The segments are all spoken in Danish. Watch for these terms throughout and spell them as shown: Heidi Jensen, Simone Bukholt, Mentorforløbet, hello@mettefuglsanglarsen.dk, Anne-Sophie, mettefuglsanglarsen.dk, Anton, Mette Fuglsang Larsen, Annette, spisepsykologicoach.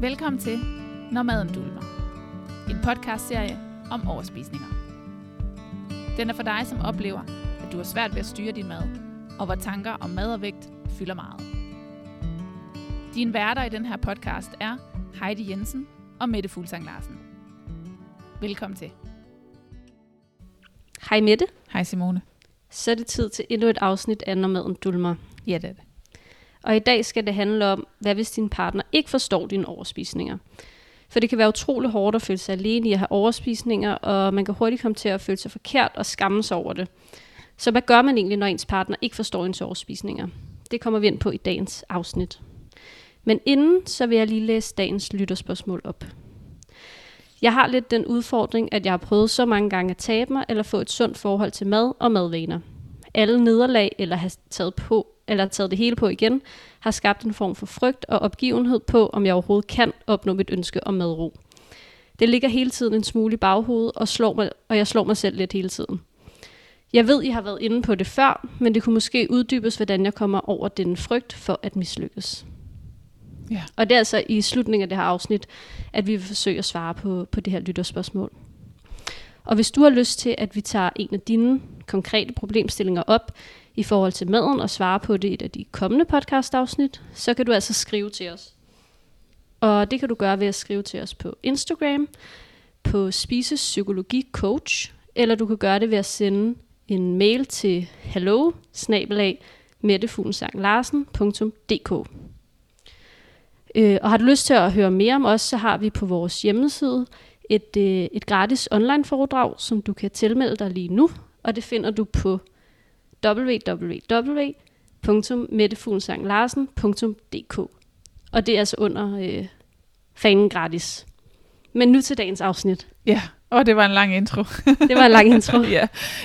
Velkommen til Når maden dulmer, en podcastserie om overspisninger. Den er for dig, som oplever, at du har svært ved at styre din mad, og hvor tanker om mad og vægt fylder meget. Dine værter i den her podcast er Heidi Jensen og Mette Fuglsang Larsen. Velkommen til. Hej Mette. Hej Simone. Så er det tid til endnu et afsnit af Når maden dulmer. Ja, det er det. Og i dag skal det handle om, hvad hvis din partner ikke forstår dine overspisninger. For det kan være utrolig hårdt at føle sig alene i at have overspisninger, og man kan hurtigt komme til at føle sig forkert og skamme sig over det. Så hvad gør man egentlig, når ens partner ikke forstår ens overspisninger? Det kommer vi ind på i dagens afsnit. Men inden, så vil jeg lige læse dagens lytterspørgsmål op. Jeg har lidt den udfordring, at jeg har prøvet så mange gange at tabe mig eller få et sundt forhold til mad og madvaner. Alle nederlag eller have taget det hele på igen, har skabt en form for frygt og opgivenhed på, om jeg overhovedet kan opnå mit ønske om madro. Det ligger hele tiden en smule i baghovedet, og jeg slår mig selv lidt hele tiden. Jeg ved, I har været inde på det før, men det kunne måske uddybes, hvordan jeg kommer over denne frygt for at mislykkes. Ja. Og det er altså i slutningen af det her afsnit, at vi vil forsøge at svare på det her lytterspørgsmål. Og hvis du har lyst til, at vi tager en af dine konkrete problemstillinger op i forhold til maden og svare på det i et af de kommende podcastafsnit, så kan du altså skrive til os. Og det kan du gøre ved at skrive til os på Instagram, på spisepsykologicoach, eller du kan gøre det ved at sende en mail til hello@mettefuglsanglarsen.dk. Og har du lyst til at høre mere om os, så har vi på vores hjemmeside et gratis online foredrag, som du kan tilmelde dig lige nu, og det finder du på www.mettefuglsanglarsen.dk. Og det er altså under fanen gratis. Men nu til dagens afsnit. Ja, og det var en lang intro. Det var en lang intro.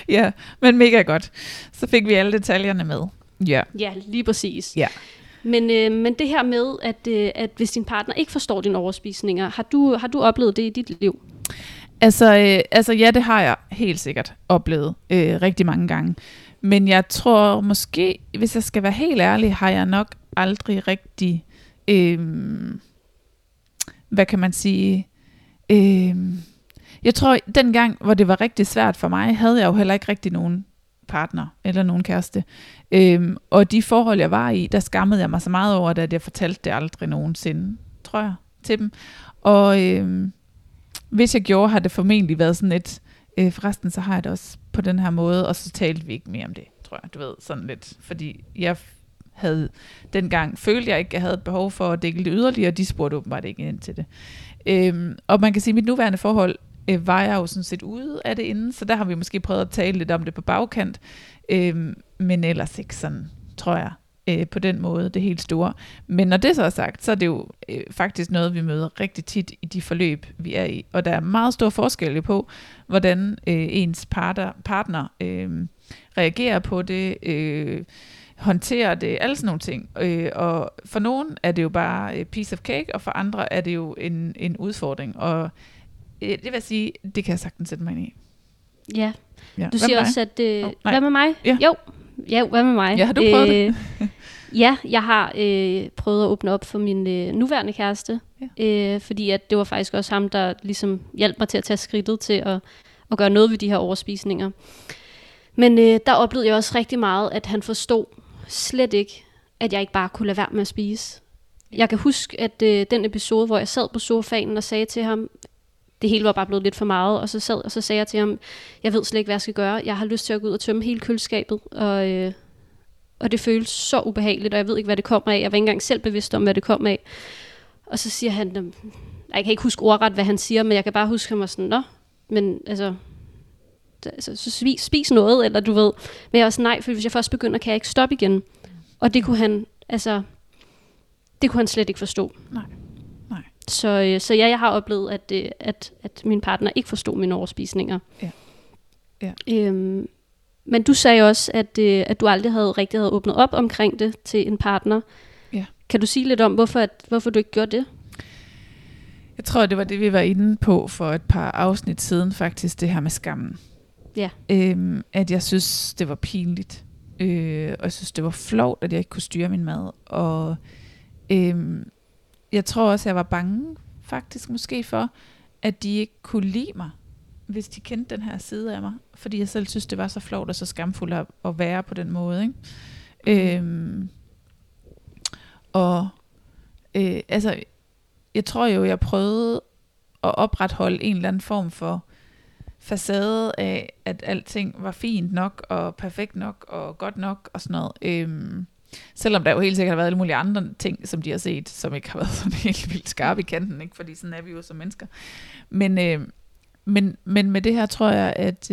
Ja, men mega godt. Så fik vi alle detaljerne med. Ja, lige præcis. Ja. Men det her med, at hvis din partner ikke forstår dine overspisninger, har du oplevet det i dit liv? Altså ja, det har jeg helt sikkert oplevet rigtig mange gange. Men jeg tror måske, hvis jeg skal være helt ærlig, har jeg nok aldrig rigtig, jeg tror, dengang, hvor det var rigtig svært for mig, havde jeg jo heller ikke rigtig nogen partner eller nogen kæreste. Og de forhold, jeg var i, der skammede jeg mig så meget over det, at jeg fortalte det aldrig nogensinde, tror jeg, til dem. Og hvis jeg gjorde, har det formentlig været sådan lidt, forresten så har jeg det også på den her måde, og så talte vi ikke mere om det, tror jeg, du ved, sådan lidt. Fordi jeg havde dengang, følte jeg ikke, jeg havde et behov for at dække det yderligere, og de spurgte åbenbart ikke ind til det. Og man kan sige, at mit nuværende forhold, var jeg jo sådan set ude af det inden, så der har vi måske prøvet at tale lidt om det på bagkant, men ellers ikke sådan, tror jeg, på den måde, det helt store. Men når det så er sagt, så er det jo faktisk noget, vi møder rigtig tit i de forløb, vi er i, og der er meget stor forskel på, hvordan ens partner reagerer på det, håndterer det, alle sådan nogle ting. Og for nogen er det jo bare piece of cake, og for andre er det jo en udfordring, og det vil sige, det kan jeg sagtens sætte mig ind i. Ja. Ja. Du siger også, at... hvad med mig? Ja. Jo, hvad med mig? Ja, har du prøvet det? Ja, jeg har prøvet at åbne op for min nuværende kæreste. Ja. Fordi at det var faktisk også ham, der ligesom hjalp mig til at tage skridtet til at gøre noget ved de her overspisninger. Men der oplevede jeg også rigtig meget, at han forstod slet ikke, at jeg ikke bare kunne lade være med at spise. Jeg kan huske, at den episode, hvor jeg sad på sofaen og sagde til ham... Det hele var bare blevet lidt for meget, og så sagde jeg til ham, jeg ved slet ikke, hvad jeg skal gøre. Jeg har lyst til at gå ud og tømme hele køleskabet, og det føles så ubehageligt, og jeg ved ikke, hvad det kommer af. Jeg var ikke engang selv bevidst om, hvad det kom af. Og så siger han, jeg kan ikke huske ordret, hvad han siger, men jeg kan bare huske ham og sådan, nå, men altså så spis noget, eller du ved. Men jeg var sådan, nej, for hvis jeg først begynder, kan jeg ikke stoppe igen. Og det kunne han, slet ikke forstå. Nej. Så ja, jeg har oplevet, at min partner ikke forstod mine overspisninger. Ja. Ja. Men du sagde også, at du aldrig havde åbnet op omkring det til en partner. Ja. Kan du sige lidt om, hvorfor du ikke gjorde det? Jeg tror, det var det, vi var inde på for et par afsnit siden, faktisk, det her med skammen. Ja. At jeg synes, det var pinligt. Og jeg synes, det var flovt, at jeg ikke kunne styre min mad. Og... jeg tror også, jeg var bange faktisk måske for, at de ikke kunne lide mig, hvis de kendte den her side af mig. Fordi jeg selv synes, det var så flovt og så skamfuldt at være på den måde. Ikke? Altså, jeg tror jo, jeg prøvede at opretholde en eller anden form for facade af, at alting var fint nok, og perfekt nok, og godt nok, og sådan noget. Selvom der jo helt sikkert har været alle mulige andre ting, som de har set, som ikke har været sådan helt vildt skarpe i kanten, ikke? Fordi sådan er vi jo som mennesker. Men med det her tror jeg, at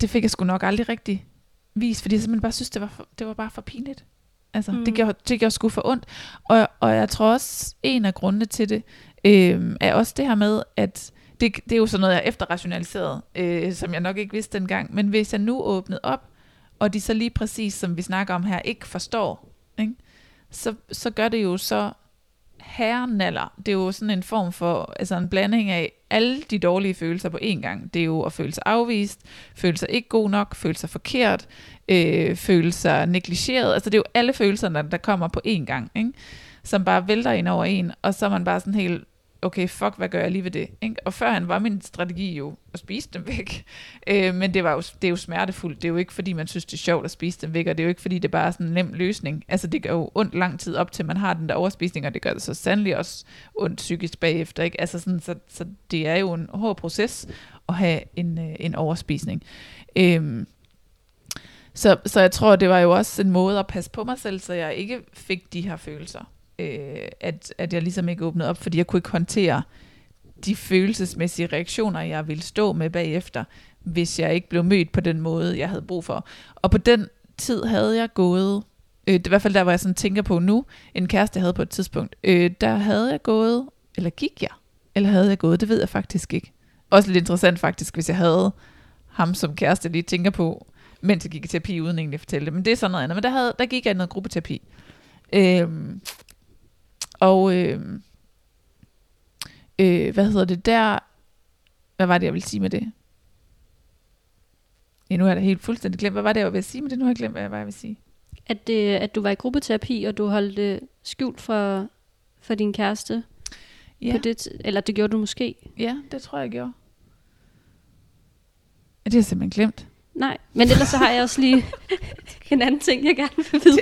det fik jeg sgu nok aldrig rigtig vist, fordi jeg simpelthen bare synes, det var bare for pinligt. Altså, det gjorde sgu for ondt. Og jeg tror også, en af grundene til det, er også det her med, at det er jo sådan noget, jeg efterrationaliseret, som jeg nok ikke vidste dengang. Men hvis jeg nu åbnede op, og de så lige præcis, som vi snakker om her, ikke forstår, ikke? Så gør det jo så herrenaller. Det er jo sådan en form for, altså en blanding af alle de dårlige følelser på én gang. Det er jo at føle sig afvist, føle sig ikke god nok, føle sig forkert, føle sig negligeret. Altså det er jo alle følelserne, der kommer på én gang, ikke? Som bare vælter ind over en, og så er man bare sådan helt, okay, fuck, hvad gør jeg lige ved det? Ikke? Og førhen var min strategi jo at spise dem væk. Men det er jo smertefuldt. Det er jo ikke, fordi man synes, det er sjovt at spise dem væk, og det er jo ikke, fordi det bare er sådan en nem løsning. Altså, det gør jo ondt lang tid op til, man har den der overspisning, og det gør det så sandelig også ondt psykisk bagefter. Ikke? Altså sådan, så det er jo en hård proces at have en overspisning. Så jeg tror, det var jo også en måde at passe på mig selv, så jeg ikke fik de her følelser. At jeg ligesom ikke åbnede op, fordi jeg kunne ikke håndtere de følelsesmæssige reaktioner, jeg ville stå med bagefter, hvis jeg ikke blev mødt på den måde, jeg havde brug for. Og på den tid havde jeg gået, i hvert fald der, hvor jeg sådan tænker på nu, en kæreste, jeg havde på et tidspunkt, der havde jeg gået, eller gik jeg? Eller havde jeg gået? Det ved jeg faktisk ikke. Også lidt interessant faktisk, hvis jeg havde ham som kæreste, lige tænker på, mens jeg gik i terapi, uden egentlig at fortælle det. Men det er sådan noget andet. Men der gik jeg i noget gruppeterapi. Hvad var det, jeg ville sige med det? Ja, nu har jeg da helt fuldstændig glemt. Hvad var det, jeg ville sige med det? Nu har jeg glemt, hvad jeg ville sige. At du var i gruppeterapi, og du holdt det skjult for din kæreste. Ja. På det, eller det gjorde du måske. Ja, det tror jeg, jeg gjorde. Det har jeg simpelthen glemt. Nej, men ellers så har jeg også lige en anden ting, jeg gerne vil vide.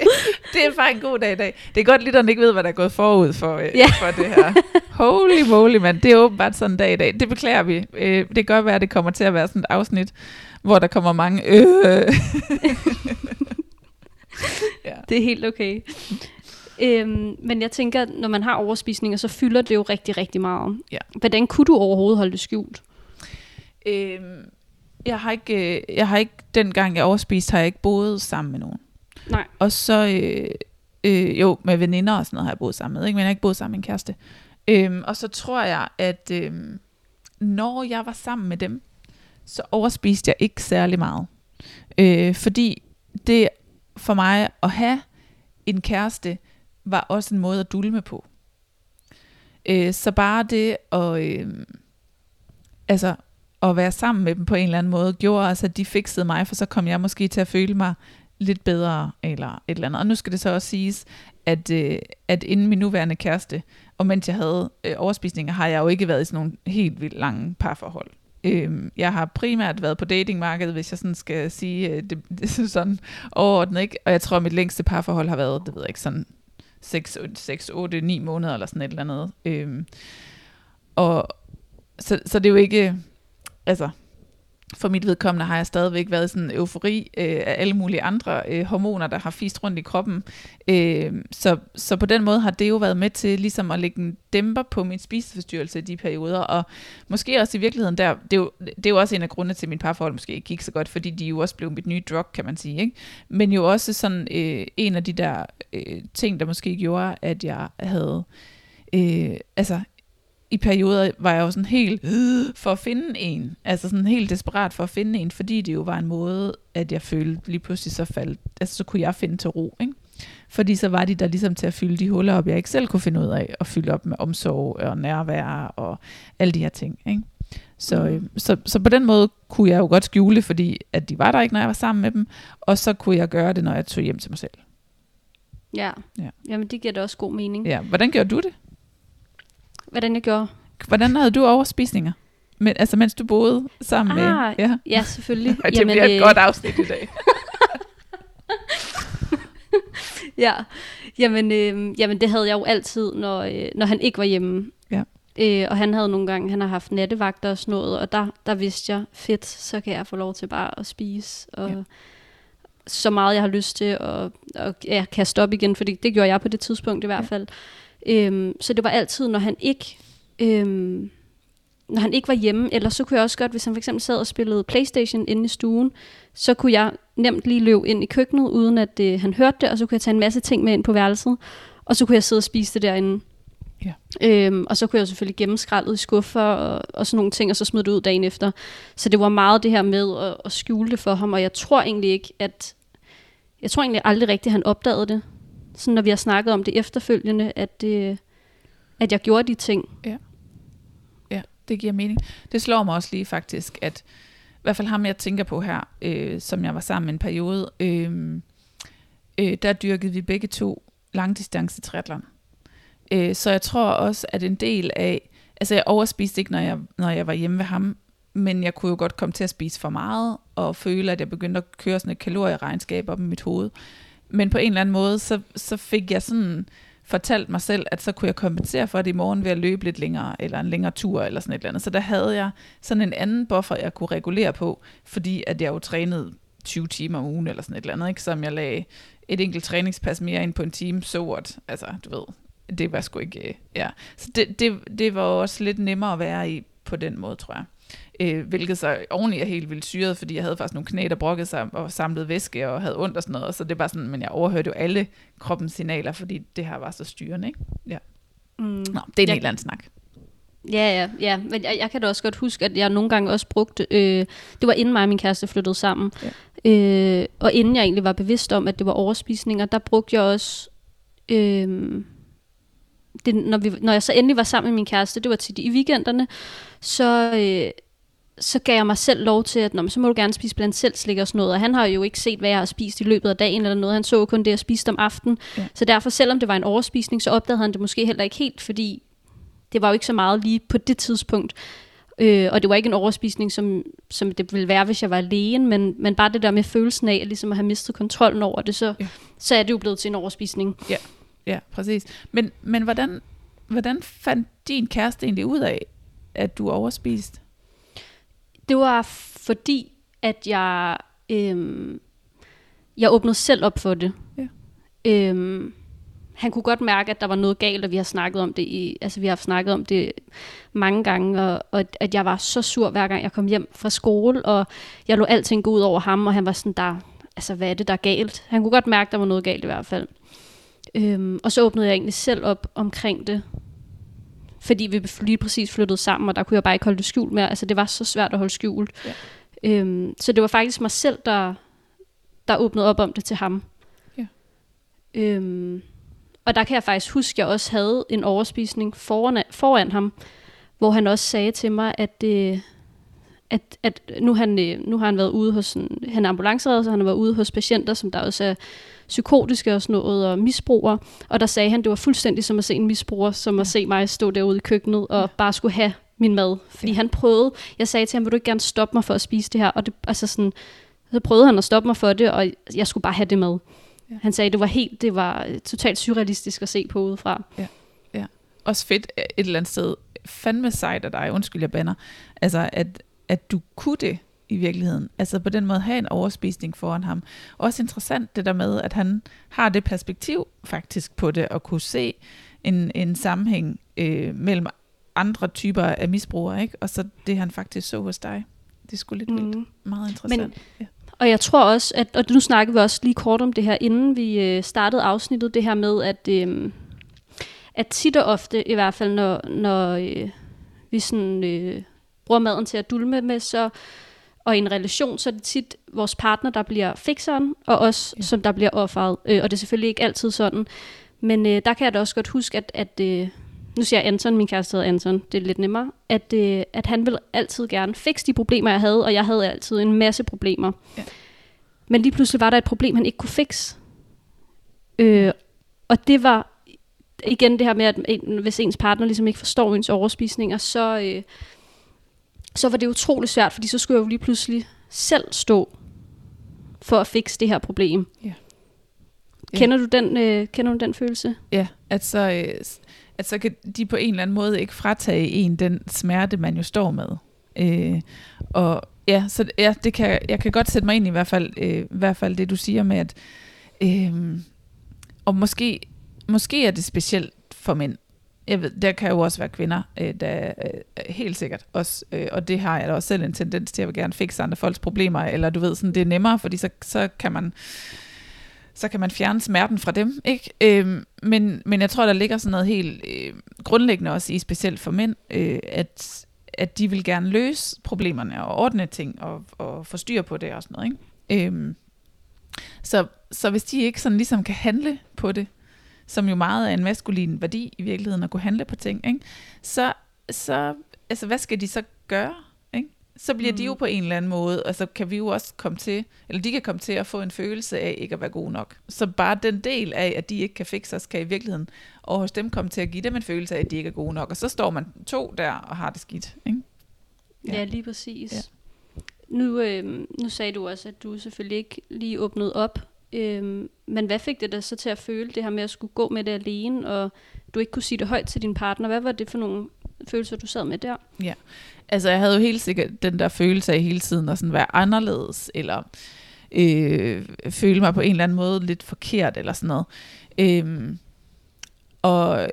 Det er bare en god dag i dag. Det er godt, at lytteren ikke ved, hvad der er gået forud for det her. Holy moly, mand. Det er åbenbart sådan en dag i dag. Det beklager vi. Det kan godt være, at det kommer til at være sådan et afsnit, hvor der kommer mange Ja. Det er helt okay. Men jeg tænker, når man har overspisninger, så fylder det jo rigtig, rigtig meget. Ja. Hvordan kunne du overhovedet holde det skjult? Jeg har ikke dengang jeg overspiste, har jeg ikke boet sammen med nogen. Nej. Og så jo med veninder og sådan noget har jeg boet sammen med, ikke? Men jeg har ikke boet sammen med en kæreste. Og så tror jeg, at når jeg var sammen med dem, så overspiste jeg ikke særlig meget, fordi det for mig at have en kæreste var også en måde at dulme på. Så bare det at at være sammen med dem på en eller anden måde, gjorde også, at de fikset mig, for så kom jeg måske til at føle mig lidt bedre, eller et eller andet. Og nu skal det så også siges, at inden min nuværende kæreste, og mens jeg havde overspisninger, har jeg jo ikke været i sådan nogle helt vildt lange parforhold. Jeg har primært været på datingmarkedet, hvis jeg sådan skal sige det sådan overordnet, ikke? Og jeg tror, mit længste parforhold har været, det ved jeg ikke, sådan 6, 8, 9 måneder, eller sådan et eller andet. Så det er jo ikke... Altså, for mit vedkommende har jeg stadigvæk været sådan en eufori af alle mulige andre hormoner, der har fist rundt i kroppen. Så på den måde har det jo været med til ligesom at lægge en dæmper på min spiseforstyrrelse i de perioder. Og måske også i virkeligheden der, det er jo også en af grundene til, min parforhold måske ikke gik så godt, fordi de jo også blev mit nye drug, kan man sige. Ikke? Men jo også sådan en af de der ting, der måske gjorde, at jeg havde... I perioder var jeg jo sådan helt for at finde en. Altså sådan helt desperat for at finde en, fordi det jo var en måde, at jeg følte lige pludselig så faldt. Altså så kunne jeg finde til ro, ikke? Fordi så var de der ligesom til at fylde de huller op, jeg ikke selv kunne finde ud af. Og fylde op med omsorg og nærvær og alle de her ting, ikke? Så på den måde kunne jeg jo godt skjule, fordi at de var der ikke, når jeg var sammen med dem. Og så kunne jeg gøre det, når jeg tog hjem til mig selv. Ja. Ja. Jamen det giver da også god mening. Ja. Hvordan gjorde du det? Hvordan jeg gjorde? Hvordan havde du overspisninger? Men, altså mens du boede sammen med... Ja, ja selvfølgelig. Det jamen, bliver et godt afsnit i dag. Ja, jamen det havde jeg jo altid, når han ikke var hjemme. Ja. Og han havde nogle gange, han har haft nattevagter og sådan noget, og der vidste jeg, fedt, så kan jeg få lov til bare at spise, og ja. Så meget jeg har lyst til, og ja, kan jeg stoppe igen, for det gjorde jeg på det tidspunkt i hvert fald. Så det var altid, når han ikke... når han ikke var hjemme, eller så kunne jeg også godt, hvis han for eksempel sad og spillede PlayStation inde i stuen, så kunne jeg nemt lige løbe ind i køkkenet, uden at han hørte det, og så kunne jeg tage en masse ting med ind på værelset, og så kunne jeg sidde og spise det derinde. Ja. Og så kunne jeg selvfølgelig gemme skraldet i skuffer, og sådan nogle ting, og så smide det ud dagen efter. Så det var meget det her med at skjule det for ham, og jeg tror egentlig aldrig rigtigt, at han opdagede det. Sådan når vi har snakket om det efterfølgende, at jeg gjorde de ting. Ja. Det giver mening. Det slår mig også lige faktisk, at i hvert fald ham jeg tænker på her, som jeg var sammen en periode, der dyrkede vi begge to langdistancetriathlon. Så jeg tror også, at en del af, altså jeg overspiste ikke, når jeg var hjemme ved ham, men jeg kunne jo godt komme til at spise for meget, og føle, at jeg begyndte at køre sådan et kalorieregnskab op i mit hoved. Men på en eller anden måde, så fik jeg sådan... fortalte mig selv, at så kunne jeg kompensere for det i morgen ved at løbe lidt længere, eller en længere tur, eller sådan et eller andet. Så der havde jeg sådan en anden buffer, jeg kunne regulere på, fordi at jeg jo trænede 20 timer om ugen, eller sådan et eller andet, ikke? Som jeg lagde et enkelt træningspas mere ind på en time, so what? Altså, du ved, det var sgu ikke, ja. Så det var også lidt nemmere at være i, på den måde, tror jeg. Hvilket så oveni er helt vildt syret, fordi jeg havde faktisk nogle knæ, der brokkede sig og samlede væske og havde ondt og sådan noget, og så det var sådan, men jeg overhørte jo alle kroppens signaler, fordi det her var så styrende, ikke? Ja. Nå, det er en helt anden snak. Ja, men jeg kan da også godt huske, at jeg nogle gange også brugte, det var inden mig og min kæreste flyttede sammen, ja. Og inden jeg egentlig var bevidst om, at det var overspisninger, der brugte jeg også... det, når jeg så endelig var sammen med min kæreste, det var tit i weekenderne, så gav jeg mig selv lov til, at så må du gerne spise blandt selv slik og sådan noget, og han har jo ikke set, hvad jeg har spist i løbet af dagen eller noget, han så kun det, jeg spiste om aftenen, ja. Så derfor, selvom det var en overspisning, så opdagede han det måske heller ikke helt, fordi det var jo ikke så meget lige på det tidspunkt, og det var ikke en overspisning, som det ville være, hvis jeg var alene, men bare det der med følelsen af, ligesom at have mistet kontrollen over det, så er det jo blevet til en overspisning. Ja. Ja, præcis. Men hvordan fandt din kæreste egentlig ud af, at du overspiste? Det var fordi, at jeg åbnede selv op for det. Ja. Han kunne godt mærke, at der var noget galt, og vi har snakket om det mange gange, og at jeg var så sur, hver gang jeg kom hjem fra skole, og jeg lå alting gå ud over ham, og han var sådan, hvad er det, der er galt? Han kunne godt mærke, at der var noget galt i hvert fald. Og så åbnede jeg egentlig selv op omkring det, fordi vi lige præcis flyttede sammen, og der kunne jeg bare ikke holde det skjult mere. Altså det var så svært at holde skjult. Ja. Så det var faktisk mig selv, der åbnede op om det til ham. Ja. Og der kan jeg faktisk huske, at jeg også havde en overspisning foran ham, hvor han også sagde til mig, at nu har han været ude hos han er ambulanceredder, så han har været ude hos patienter, som der også er psykotiske og sådan noget, og misbrugere. Og der sagde han, det var fuldstændig som at se en misbruger, som at se mig stå derude i køkkenet og bare skulle have min mad. Fordi han prøvede, jeg sagde til ham, vil du ikke gerne stoppe mig for at spise det her? Og det, så prøvede han at stoppe mig for det, og jeg skulle bare have det mad. Ja. Han sagde, det var totalt surrealistisk at se på udefra. Ja, ja. Også fedt et eller andet sted. Fandme sejt af dig, undskyld jeg bander. Altså at du kunne det i virkeligheden. Altså på den måde have en overspisning foran ham. Også interessant det der med, at han har det perspektiv faktisk på det, og kunne se en sammenhæng mellem andre typer af misbrugere, ikke? Og så det han faktisk så hos dig. Det er sgu lidt vildt. Meget interessant. Men, ja. Og jeg tror også, at nu snakkede vi også lige kort om det her, inden vi startede afsnittet, det her med, at tit og ofte, i hvert fald når vi sådan... bruger maden til at dulme med, og i en relation, så er det tit vores partner, der bliver fikseren, og os, som der bliver offeret. Og det er selvfølgelig ikke altid sådan. Men der kan jeg da også godt huske, at nu siger jeg Anton, min kæreste hedder Anton, det er lidt nemmere, at han ville altid gerne fikse de problemer, jeg havde, og jeg havde altid en masse problemer. Ja. Men lige pludselig var der et problem, han ikke kunne fikse. Og det var igen det her med, at hvis ens partner ligesom ikke forstår ens overspisninger, så var det utrolig svært, fordi så skulle jeg jo lige pludselig selv stå for at fikse det her problem. Yeah. Kender du den følelse? Ja, at så kan de på en eller anden måde ikke fratage en den smerte, man jo står med. Og ja, så ja, jeg kan godt sætte mig ind i hvert fald det, du siger med, at og måske er det specielt for mænd. Jeg ved, der kan jo også være kvinder, der helt sikkert også, og det har jeg da også selv en tendens til, at jeg vil gerne fikse andre folks problemer, eller du ved, sådan, det er nemmere, fordi så kan man fjerne smerten fra dem, ikke? Men jeg tror, der ligger sådan noget helt grundlæggende også i, specielt for mænd, at de vil gerne løse problemerne og ordne ting og få styr på det og sådan noget, ikke? Så hvis de ikke sådan ligesom kan handle på det, som jo meget er en maskulin værdi i virkeligheden, at kunne handle på ting, ikke? Så altså, hvad skal de så gøre, ikke? Så bliver de jo på en eller anden måde, og så kan vi jo også komme til, eller de kan komme til at få en følelse af ikke at være gode nok. Så bare den del af, at de ikke kan fikse os, kan i virkeligheden, og hos dem komme til at give dem en følelse af, at de ikke er gode nok, og så står man to der og har det skidt, ikke? Ja, lige præcis. Ja. Nu sagde du også, at du selvfølgelig ikke lige åbnede op, men hvad fik det da så til at føle, det her med at skulle gå med det alene, og du ikke kunne sige det højt til din partner? Hvad var det for nogle følelser, du sad med der? Ja, altså jeg havde jo helt sikkert den der følelse af hele tiden at sådan være anderledes, eller føle mig på en eller anden måde lidt forkert, eller sådan noget. Og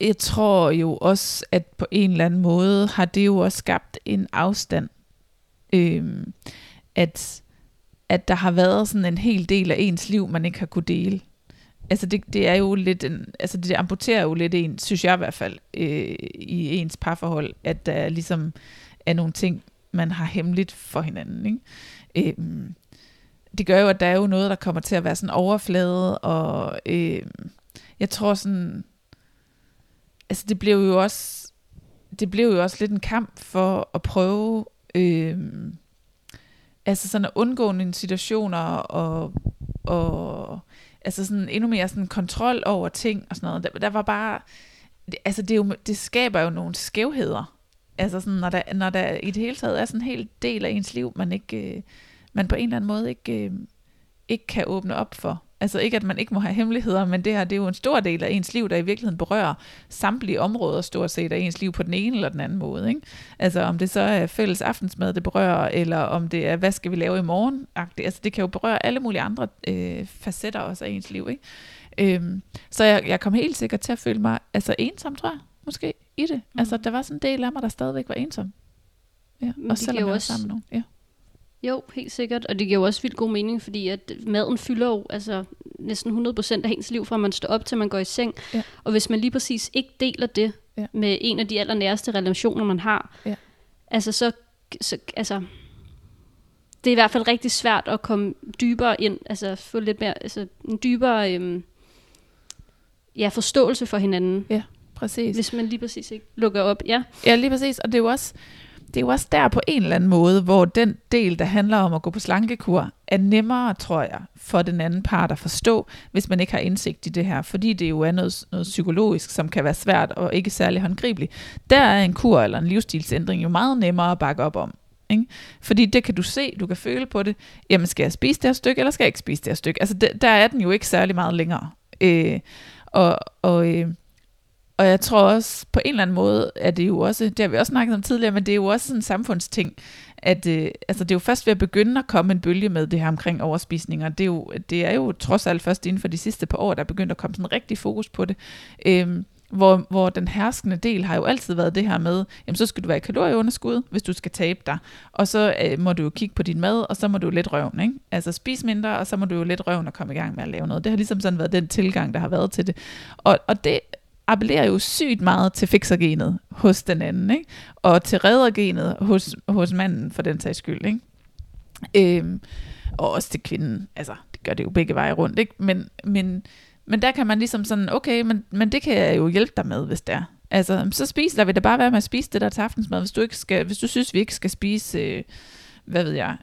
jeg tror jo også, at på en eller anden måde har det jo også skabt en afstand. At der har været sådan en hel del af ens liv, man ikke har kunne dele. Altså det er jo lidt en, altså det amputerer jo lidt en, synes jeg i hvert fald, i ens parforhold, at der ligesom er nogle ting, man har hemmeligt for hinanden, ikke? Det gør jo, at der er jo noget, der kommer til at være sådan overflade, og jeg tror sådan, altså det blev jo også lidt en kamp for at prøve altså sådan at undgå nogle situationer og altså sådan endnu mere sådan kontrol over ting og sådan noget. Der var bare, altså det skaber jo nogle skævheder. Altså sådan når der i det hele taget er sådan en hel del af ens liv, man på en eller anden måde ikke kan åbne op for. Altså ikke at man ikke må have hemmeligheder, men det her, det er jo en stor del af ens liv, der i virkeligheden berører samtlige områder stort set af ens liv på den ene eller den anden måde, ikke? Altså om det så er fælles aftensmad, det berører, eller om det er, hvad skal vi lave i morgen? Altså det kan jo berøre alle mulige andre facetter også af ens liv, ikke? Så jeg kom helt sikkert til at føle mig altså ensom, tror jeg, måske i det. Altså der var sådan en del af mig, der stadigvæk var ensom. Ja, og selvom jeg også var sammen nu, ja. Jo, helt sikkert. Og det giver jo også vildt god mening, fordi at maden fylder jo altså næsten 100% af ens liv, fra man står op til man går i seng. Ja. Og hvis man lige præcis ikke deler det med en af de allernæreste relationer, man har, altså så altså, det er i hvert fald rigtig svært at komme dybere ind, altså få lidt mere, altså en dybere forståelse for hinanden. Ja, præcis. Hvis man lige præcis ikke lukker op, ja. Ja, lige præcis. Og det er jo også der på en eller anden måde, hvor den del, der handler om at gå på slankekur, er nemmere, tror jeg, for den anden part at forstå, hvis man ikke har indsigt i det her. Fordi det jo er noget psykologisk, som kan være svært og ikke særlig håndgribeligt. Der er en kur eller en livsstilsændring jo meget nemmere at bakke op om, ikke? Fordi det kan du se, du kan føle på det. Jamen, skal jeg spise det her stykke, eller skal jeg ikke spise det her stykke? Altså, der er den jo ikke særlig meget længere. Og jeg tror også, på en eller anden måde, at det jo også, det har vi også snakket om tidligere, men det er jo også sådan en samfundsting, at altså det er jo først ved at begynde at komme en bølge med det her omkring overspisninger. Det er jo trods alt først inden for de sidste par år, der er begyndt at komme sådan rigtig fokus på det. Hvor den herskende del har jo altid været det her med, jamen så skal du være i kalorieunderskud, hvis du skal tabe dig. Og så må du jo kigge på din mad, og så må du jo lidt røven, ikke? Altså spis mindre, og så må du jo lidt røven og komme i gang med at lave noget. Det har ligesom sådan været den tilgang, der har været til det. Og det appellerer jo sygt meget til fiksergenet hos den anden, ikke? Og til reddergenet hos manden, for den sags skyld, ikke? Og også til kvinden, altså det gør det jo begge veje rundt, ikke? Men der kan man ligesom sådan, okay, men det kan jeg jo hjælpe dig med, hvis det er. Altså så spis, der vil det bare være med at spise det der til aftensmad, hvis du synes vi ikke skal spise, hvad ved jeg,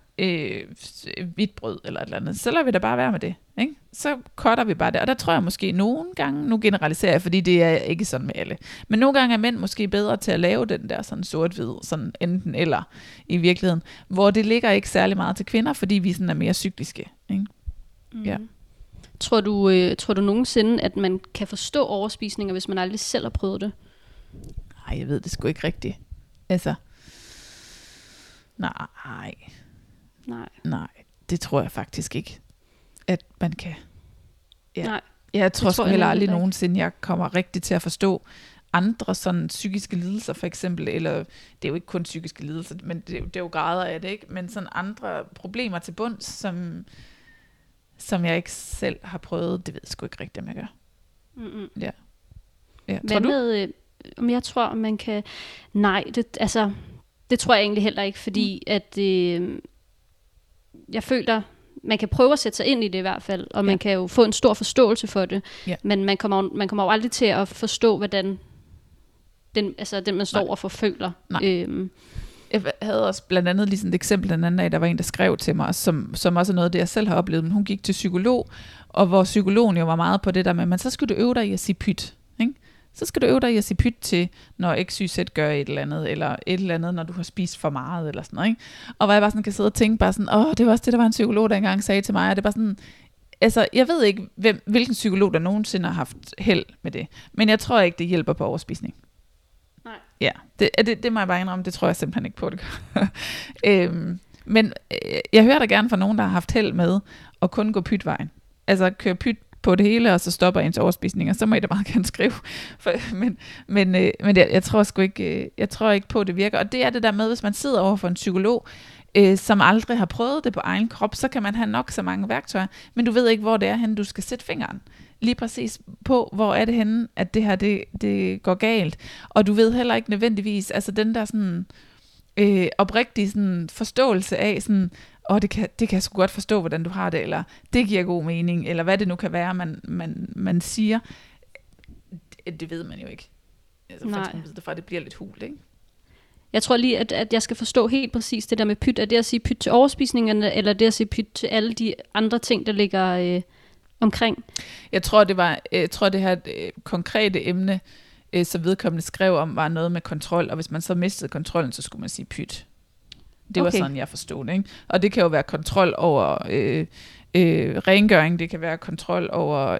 hvidt brød eller et eller andet, så lader vi da bare være med det, ikke? Så cutter vi bare det, og der tror jeg måske nogle gange, nu generaliserer jeg, fordi det er ikke sådan med alle, men nogle gange er mænd måske bedre til at lave den der sådan sort-hvid, sådan enten eller i virkeligheden, hvor det ligger ikke særlig meget til kvinder, fordi vi sådan er mere cykliske, ikke? Mm. Ja. Tror du nogensinde, at man kan forstå overspisninger, hvis man aldrig selv har prøvet det? Nej, jeg ved det sgu ikke rigtigt. Altså, nej, det tror jeg faktisk ikke, at man kan. Ja. Nej. Jeg tror sgu heller aldrig nogensinde, jeg kommer rigtig til at forstå andre sådan psykiske lidelser for eksempel, eller det er jo ikke kun psykiske lidelser, men det er jo grader af det, ikke? Men sådan andre problemer til bunds, som jeg ikke selv har prøvet, det ved jeg sgu ikke rigtigt, om jeg gør. Mm-hmm. Ja. Ja. Tror du? Om jeg tror, man kan... Nej, det tror jeg egentlig heller ikke, fordi at jeg føler, man kan prøve at sætte sig ind i det i hvert fald, og man kan jo få en stor forståelse for det, men man kommer jo aldrig til at forstå, hvordan den man står overfor føler. Jeg havde også blandt andet lige sådan et eksempel den anden dag, der var en, der skrev til mig, som også er noget af det, jeg selv har oplevet, men hun gik til psykolog, og hvor psykologen jo var meget på det der med, men så skal du øve dig i at sige pyt, ikke? Så skal du øve dig i at sige pyt til, når XYZ gør et eller andet, eller et eller andet, når du har spist for meget, eller sådan noget, ikke? Og hvor jeg bare sådan kan sidde og tænke, bare sådan, det var også det, der var en psykolog, der engang sagde til mig, og det var sådan, altså, jeg ved ikke, hvilken psykolog, der nogensinde har haft held med det, men jeg tror ikke, det hjælper på overspisning. Nej. Ja, det må jeg bare indrømme, det tror jeg simpelthen ikke på, det gør. Men jeg hører da gerne fra nogen, der har haft held med at kun gå pytvejen. Altså, køre pyt på det hele, og så stopper ens overspisning, og så må I da meget gerne skrive. Men jeg tror sgu ikke, på, det virker. Og det er det der med, hvis man sidder over for en psykolog, som aldrig har prøvet det på egen krop, så kan man have nok så mange værktøjer, men du ved ikke, hvor det er henne, du skal sætte fingeren. Lige præcis på, hvor er det henne, at det her, det går galt. Og du ved heller ikke nødvendigvis, altså den der sådan oprigtige sådan forståelse af sådan, det kan jeg sgu godt forstå, hvordan du har det, eller det giver god mening, eller hvad det nu kan være, man siger. Det ved man jo ikke. Altså, fra det bliver lidt hult, ikke? Jeg tror lige, at jeg skal forstå helt præcis det der med pyt. Er det at sige pyt til overspisningerne, eller det at sige pyt til alle de andre ting, der ligger omkring? Jeg tror, det her konkrete emne, så vedkommende skrev om, var noget med kontrol, og hvis man så mistede kontrollen, så skulle man sige pyt. Det var sådan, jeg forstod det, ikke? Og det kan jo være kontrol over rengøring, det kan være kontrol over,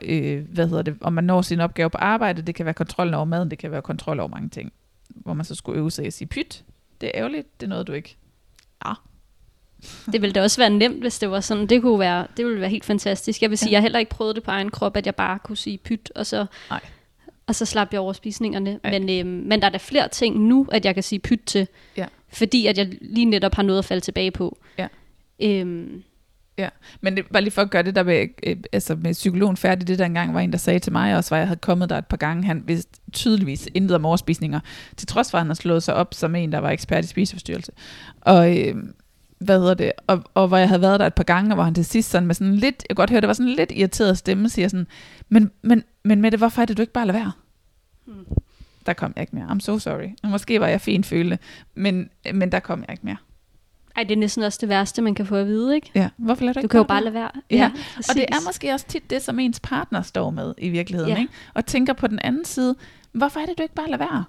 om man når sin opgave på arbejde, det kan være kontrol over maden, det kan være kontrol over mange ting, hvor man så skulle øve sig at sige pyt. Det er ærgerligt, det nåede du ikke. Ja. Det ville da også være nemt, hvis det var sådan. Det ville være helt fantastisk. Jeg vil sige, jeg har heller ikke prøvet det på egen krop, at jeg bare kunne sige pyt, og så... Nej. Og så slap jeg over spisningerne. Men der er da flere ting nu, at jeg kan sige pyt til. Ja. Fordi at jeg lige netop har noget at falde tilbage på. Ja. Ja. Men det, bare lige for at gøre det der med, med psykologen færdig, det der engang var en, der sagde til mig, og så var jeg havde kommet der et par gange, han vidste tydeligvis intet om overspisninger, til trods for, at han havde slået sig op som en, der var ekspert i spiseforstyrrelse. Og... Og hvor jeg havde været der et par gange, hvor han til sidst sådan med sådan lidt, jeg godt hørte, det var sådan lidt irriteret stemme, siger sådan, men Mette, hvorfor er det, du ikke bare lader være? Hmm. Der kom jeg ikke mere. I'm so sorry. Måske var jeg fint følende, men der kom jeg ikke mere. Ej, det er næsten også det værste, man kan få at vide, ikke? Ja, hvorfor lader du ikke? Du kan jo bare lade være. Ja. Og det er måske også tit det, som ens partner står med i virkeligheden, ikke? Og tænker på den anden side, hvorfor er det, du ikke bare lader være?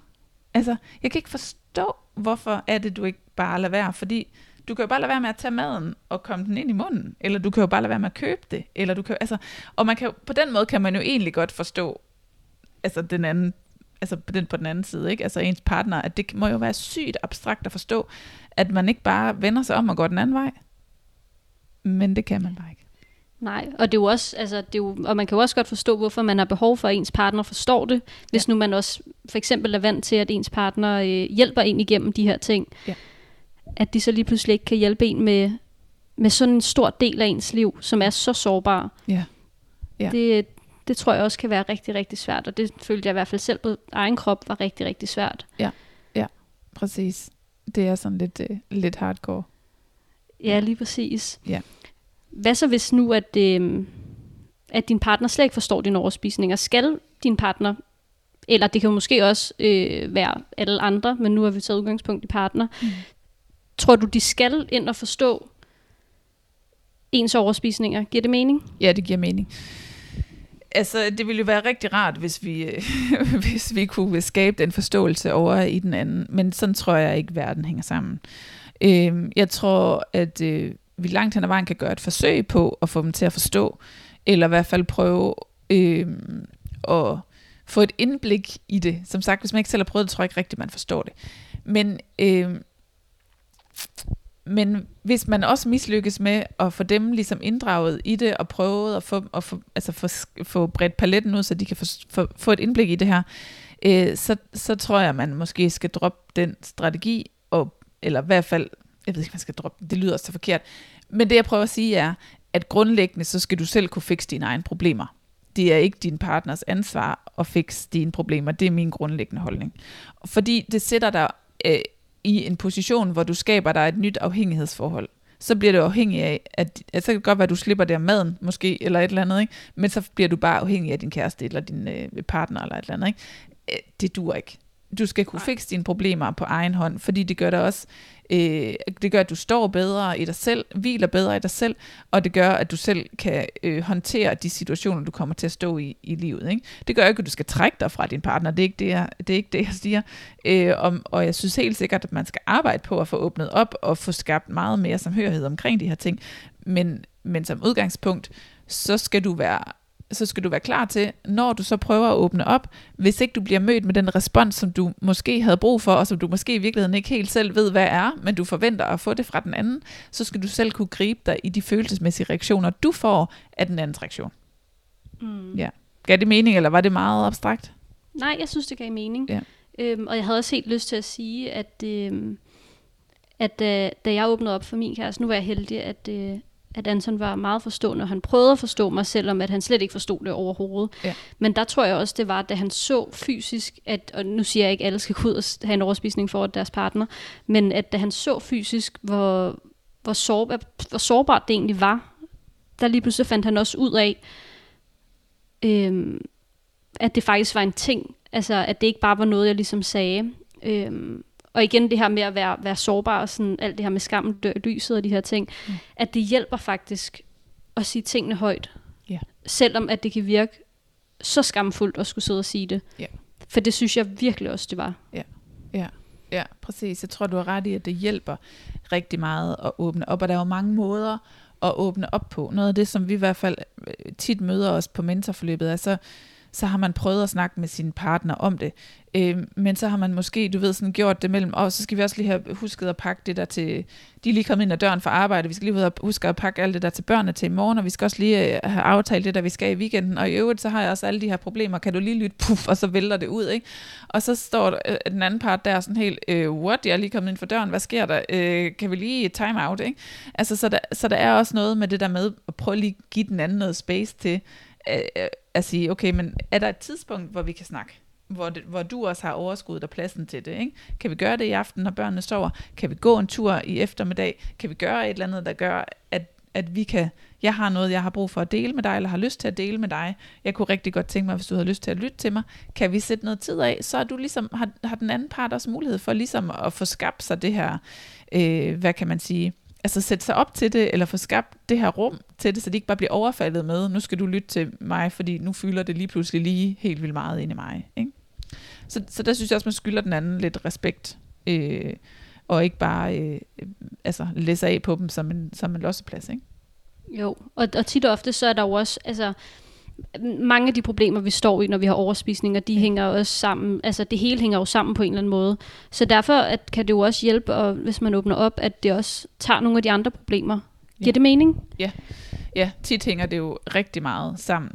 Altså, jeg kan ikke forstå, hvorfor er det, du ikke bare lader være, fordi du kan jo bare lade være med at tage maden og komme den ind i munden, eller du kan jo bare lade være med at købe det, eller du kan altså, og man kan jo, på den måde kan man jo egentlig godt forstå, altså den anden, altså på den anden side, ikke? Altså ens partner, at det må jo være sygt abstrakt at forstå, at man ikke bare vender sig om og går den anden vej, men det kan man bare ikke. Nej, og det er jo også, altså det er jo, og man kan jo også godt forstå, hvorfor man har behov for, at ens partner forstår det, hvis nu man også for eksempel er vant til, at ens partner hjælper en igennem de her ting. Ja. At de så lige pludselig ikke kan hjælpe en med sådan en stor del af ens liv, som er så sårbar. Yeah. Yeah. Det tror jeg også kan være rigtig, rigtig svært, og det følte jeg i hvert fald selv på egen krop var rigtig, rigtig svært. Ja, yeah. Yeah. Præcis. Det er sådan lidt hardcore. Ja, lige præcis. Yeah. Hvad så hvis nu, at din partner slet ikke forstår dine overspisninger? Skal din partner... Eller det kan jo måske også være alle andre, men nu har vi taget udgangspunkt i partner... Mm. Tror du, de skal ind og forstå, ens overspisninger. Giver det mening? Ja, det giver mening. Altså, det ville jo være rigtig rart, hvis vi kunne skabe den forståelse over i den anden. Men sådan tror jeg ikke, verden hænger sammen. Jeg tror, at vi langt hen ad vejen kan gøre et forsøg på at få dem til at forstå, eller i hvert fald prøve at få et indblik i det. Som sagt, hvis man ikke selv har prøvet det, tror jeg ikke rigtigt, man forstår det. Men hvis man også mislykkes med at få dem ligesom inddraget i det, og prøvet at få bredt paletten ud, så de kan få et indblik i det her, så tror jeg, man måske skal droppe den strategi, eller i hvert fald, jeg ved ikke, man skal droppe, det lyder så forkert, men det jeg prøver at sige er, at grundlæggende, så skal du selv kunne fikse dine egne problemer. Det er ikke din partners ansvar at fikse dine problemer, det er min grundlæggende holdning. Fordi det sætter dig i en position, hvor du skaber dig et nyt afhængighedsforhold. Så bliver du afhængig af, at så kan det godt være, at du slipper der maden, måske, eller et eller andet, ikke? Men så bliver du bare afhængig af din kæreste, eller din partner, eller et eller andet. Ikke? Det duer ikke. Du skal kunne fikse dine problemer på egen hånd, fordi det gør dig også, det gør, at du står bedre i dig selv, hviler bedre i dig selv, og det gør, at du selv kan håndtere de situationer, du kommer til at stå i livet. Ikke? Det gør ikke, at du skal trække dig fra din partner, det er ikke det, jeg siger. Og jeg synes helt sikkert, at man skal arbejde på at få åbnet op, og få skabt meget mere samhørighed omkring de her ting. Men som udgangspunkt, så skal du være klar til, når du så prøver at åbne op, hvis ikke du bliver mødt med den respons, som du måske havde brug for, og som du måske i virkeligheden ikke helt selv ved, hvad er, men du forventer at få det fra den anden, så skal du selv kunne gribe dig i de følelsesmæssige reaktioner, du får af den andens reaktion. Mm. Ja. Gav det mening, eller var det meget abstrakt? Nej, jeg synes, det gav mening. Ja. Og jeg havde også helt lyst til at sige, at da jeg åbnede op for min kæreste, nu var jeg heldig, at Anton var meget forstående, og han prøvede at forstå mig, selvom at han slet ikke forstod det overhovedet. Ja. Men der tror jeg også, det var, da han så fysisk, og nu siger jeg ikke, at alle skal gå ud og have en overspisning for deres partner, men at da han så fysisk, hvor sårbart det egentlig var, der lige pludselig fandt han også ud af, at det faktisk var en ting, altså at det ikke bare var noget, jeg ligesom sagde. Og igen det her med at være sårbar, og sådan, alt det her med skammen, lyset og de her ting, at det hjælper faktisk at sige tingene højt. Yeah. Selvom at det kan virke så skamfuldt at skulle sidde og sige det. Yeah. For det synes jeg virkelig også, det var. Ja, yeah. Yeah. Yeah, præcis. Jeg tror, du har ret i, at det hjælper rigtig meget at åbne op. Og der er jo mange måder at åbne op på. Noget af det, som vi i hvert fald tit møder os på mentorforløbet, er så har man prøvet at snakke med sin partner om det. Men så har man måske, sådan gjort det mellem, så skal vi også lige have husket at pakke det der til, de er lige kommet ind ad døren fra arbejde, vi skal lige huske at pakke alt det der til børnene til i morgen, og vi skal også lige have aftalt det der, vi skal i weekenden, og i øvrigt så har jeg også alle de her problemer, kan du lige lytte, puff, og så vælter det ud, ikke? Og så står den anden part der sådan helt, what, jeg er lige kommet ind for døren, hvad sker der? Kan vi lige time out, ikke? Altså, så der er også noget med det der med, at prøve lige at give den anden noget space til, at sige, okay, men er der et tidspunkt, hvor vi kan snakke? Hvor du også har overskuddet og pladsen til det, ikke? Kan vi gøre det i aften, når børnene sover? Kan vi gå en tur i eftermiddag? Kan vi gøre et eller andet, der gør, at vi kan... Jeg har noget, jeg har brug for at dele med dig, eller har lyst til at dele med dig. Jeg kunne rigtig godt tænke mig, hvis du havde lyst til at lytte til mig. Kan vi sætte noget tid af? Så er du ligesom, har den anden part også mulighed for ligesom at få skabt sig det her... hvad kan man sige... Altså sætte sig op til det, eller få skabt det her rum til det, så de ikke bare bliver overfaldet med, nu skal du lytte til mig, fordi nu fylder det lige pludselig lige helt vildt meget ind i mig. Ikke? Så der synes jeg også, man skylder den anden lidt respekt, og ikke bare læse af på dem som en losseplads. Ikke? Jo, og tit og ofte så er der jo også, altså mange af de problemer, vi står i, når vi har overspisninger, de hænger også sammen, altså det hele hænger jo sammen på en eller anden måde. Så derfor kan det jo også hjælpe, og hvis man åbner op, at det også tager nogle af de andre problemer. Giver det mening? Ja. Ja, tit hænger det jo rigtig meget sammen.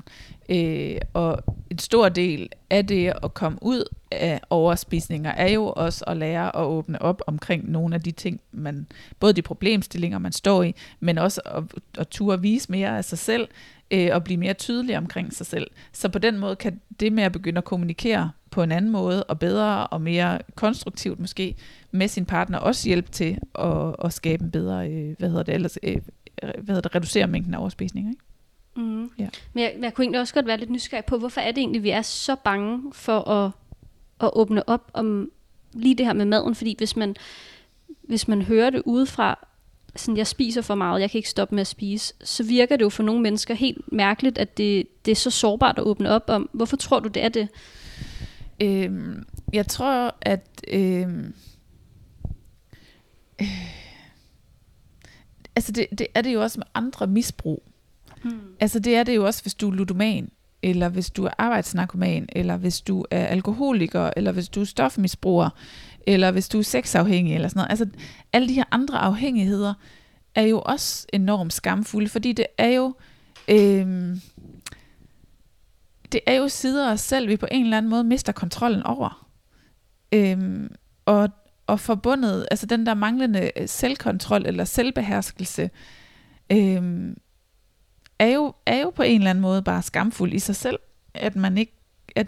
Og en stor del af det at komme ud af overspisninger, er jo også at lære at åbne op omkring nogle af de ting, både de problemstillinger, man står i, men også at turde vise mere af sig selv, og blive mere tydelig omkring sig selv. Så på den måde kan det med at begynde at kommunikere på en anden måde, og bedre og mere konstruktivt måske, med sin partner også hjælpe til at skabe en bedre, reducere mængden af overspisninger, ikke? Mm. Ja. Men jeg kunne egentlig også godt være lidt nysgerrig på, hvorfor er det egentlig, vi er så bange for at åbne op om lige det her med maden, fordi hvis man hører det udefra, sådan, jeg spiser for meget, jeg kan ikke stoppe med at spise, så virker det jo for nogle mennesker helt mærkeligt, at det er så sårbart at åbne op om. Hvorfor tror du, det er det? Jeg tror, at altså det er det jo også med andre misbrug. Mm. Altså det er det jo også, hvis du er ludoman, eller hvis du er arbejdsnarkoman, eller hvis du er alkoholiker, eller hvis du er stofmisbruger, eller hvis du er sexafhængig, eller sådan noget. Altså alle de her andre afhængigheder er jo også enormt skamfulde, fordi det er jo sider af os selv, vi på en eller anden måde mister kontrollen over. Og forbundet, altså den der manglende selvkontrol eller selvbeherskelse, er jo på en eller anden måde bare skamfuld i sig selv, at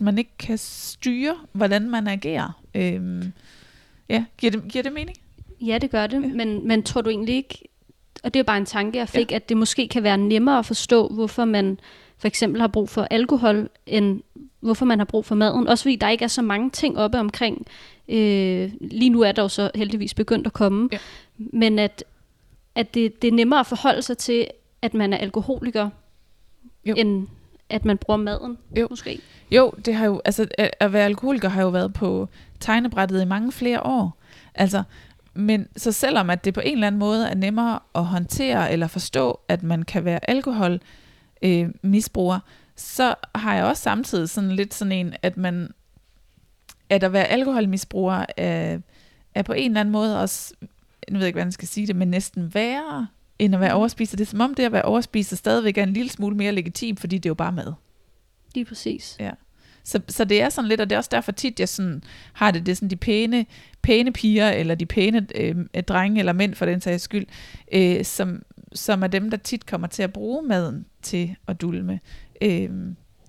man ikke kan styre, hvordan man agerer. Ja, giver det mening? Ja, det gør det, men tror du egentlig ikke, og det er bare en tanke, jeg fik, at det måske kan være nemmere at forstå, hvorfor man for eksempel har brug for alkohol, end hvorfor man har brug for maden. Også fordi der ikke er så mange ting oppe omkring. Lige nu er der jo så heldigvis begyndt at komme. Ja. Men at det er nemmere at forholde sig til, at man er alkoholiker, jo, end at man bruger maden, jo, måske. Jo, det har jo, altså at være alkoholiker har jo været på tegnebrættet i mange flere år. Altså, men så selvom at det på en eller anden måde er nemmere at håndtere eller forstå, at man kan være alkoholmisbruger, så har jeg også samtidig sådan lidt sådan en, at at være alkoholmisbruger er på en eller anden måde også, nu ved jeg ikke, hvordan jeg skal sige det, men næsten værre end at være overspiser. Det er som om det at være overspiser stadigvæk er en lille smule mere legitim, fordi det er jo bare mad. Lige præcis. Ja. Så det er sådan lidt, og det er også derfor tit, jeg sådan har det er sådan de pæne piger, eller de pæne drenge, eller mænd for den sags skyld, som er dem, der tit kommer til at bruge maden til at dulme.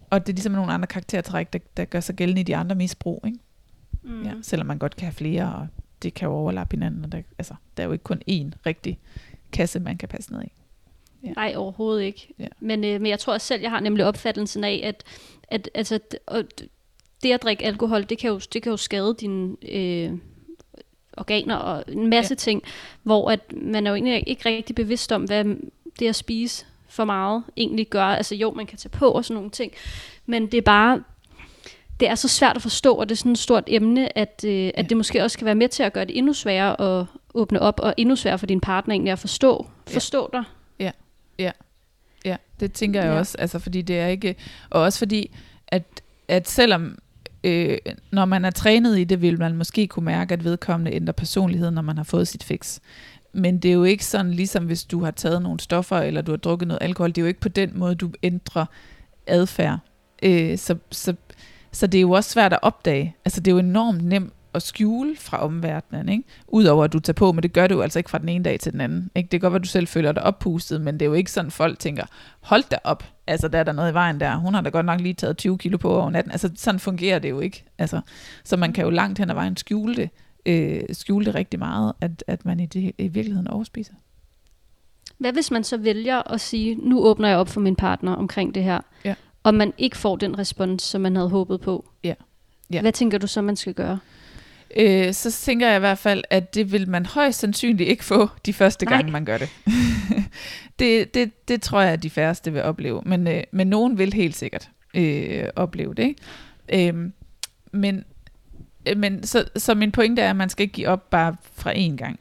Og det er ligesom nogle andre karaktertræk, der gør sig gældende i de andre misbrug, ikke? Mm. Ja, selvom man godt kan have flere, og det kan jo overlappe hinanden, og der er jo ikke kun én rigtig kasse, man kan passe ned i. Ja. Nej, overhovedet ikke. Ja. Men jeg tror også selv, jeg har nemlig opfattelsen af, at altså, det at drikke alkohol, det kan jo skade dine organer og en masse ting, hvor at man er jo egentlig ikke rigtig bevidst om, hvad det at spise for meget egentlig gør. Altså jo, man kan tage på og sådan nogle ting, men det er bare, det er så svært at forstå, og det er sådan et stort emne, at det måske også kan være med til at gøre det endnu sværere at åbne op, og endnu sværere for din partner egentlig at forstå dig. Ja, ja, ja, det tænker jeg også, altså fordi det er ikke, og også fordi, at selvom, når man er trænet i det, vil man måske kunne mærke, at vedkommende ændrer personlighed, når man har fået sit fix. Men det er jo ikke sådan, ligesom hvis du har taget nogle stoffer, eller du har drukket noget alkohol, det er jo ikke på den måde, du ændrer adfærd. Så det er jo også svært at opdage. Altså det er jo enormt nemt at skjule fra omverdenen, ikke? Udover at du tager på, men det gør du altså ikke fra den ene dag til den anden, ikke? Det er godt, at du selv føler dig oppustet, men det er jo ikke sådan, folk tænker, hold da op, altså der er der noget i vejen der, hun har da godt nok lige taget 20 kilo på over natten, altså sådan fungerer det jo ikke. Altså, så man kan jo langt hen ad vejen skjule det, rigtig meget, at man i virkeligheden overspiser. Hvad hvis man så vælger at sige, nu åbner jeg op for min partner omkring det her, og man ikke får den respons, som man havde håbet på? Ja. Ja. Hvad tænker du så, man skal gøre? Så tænker jeg i hvert fald, at det vil man højst sandsynligt ikke få de første gange, man gør det. det tror jeg, at de færreste vil opleve, men nogen vil helt sikkert opleve det. Men så min pointe er, at man skal ikke give op bare fra én gang.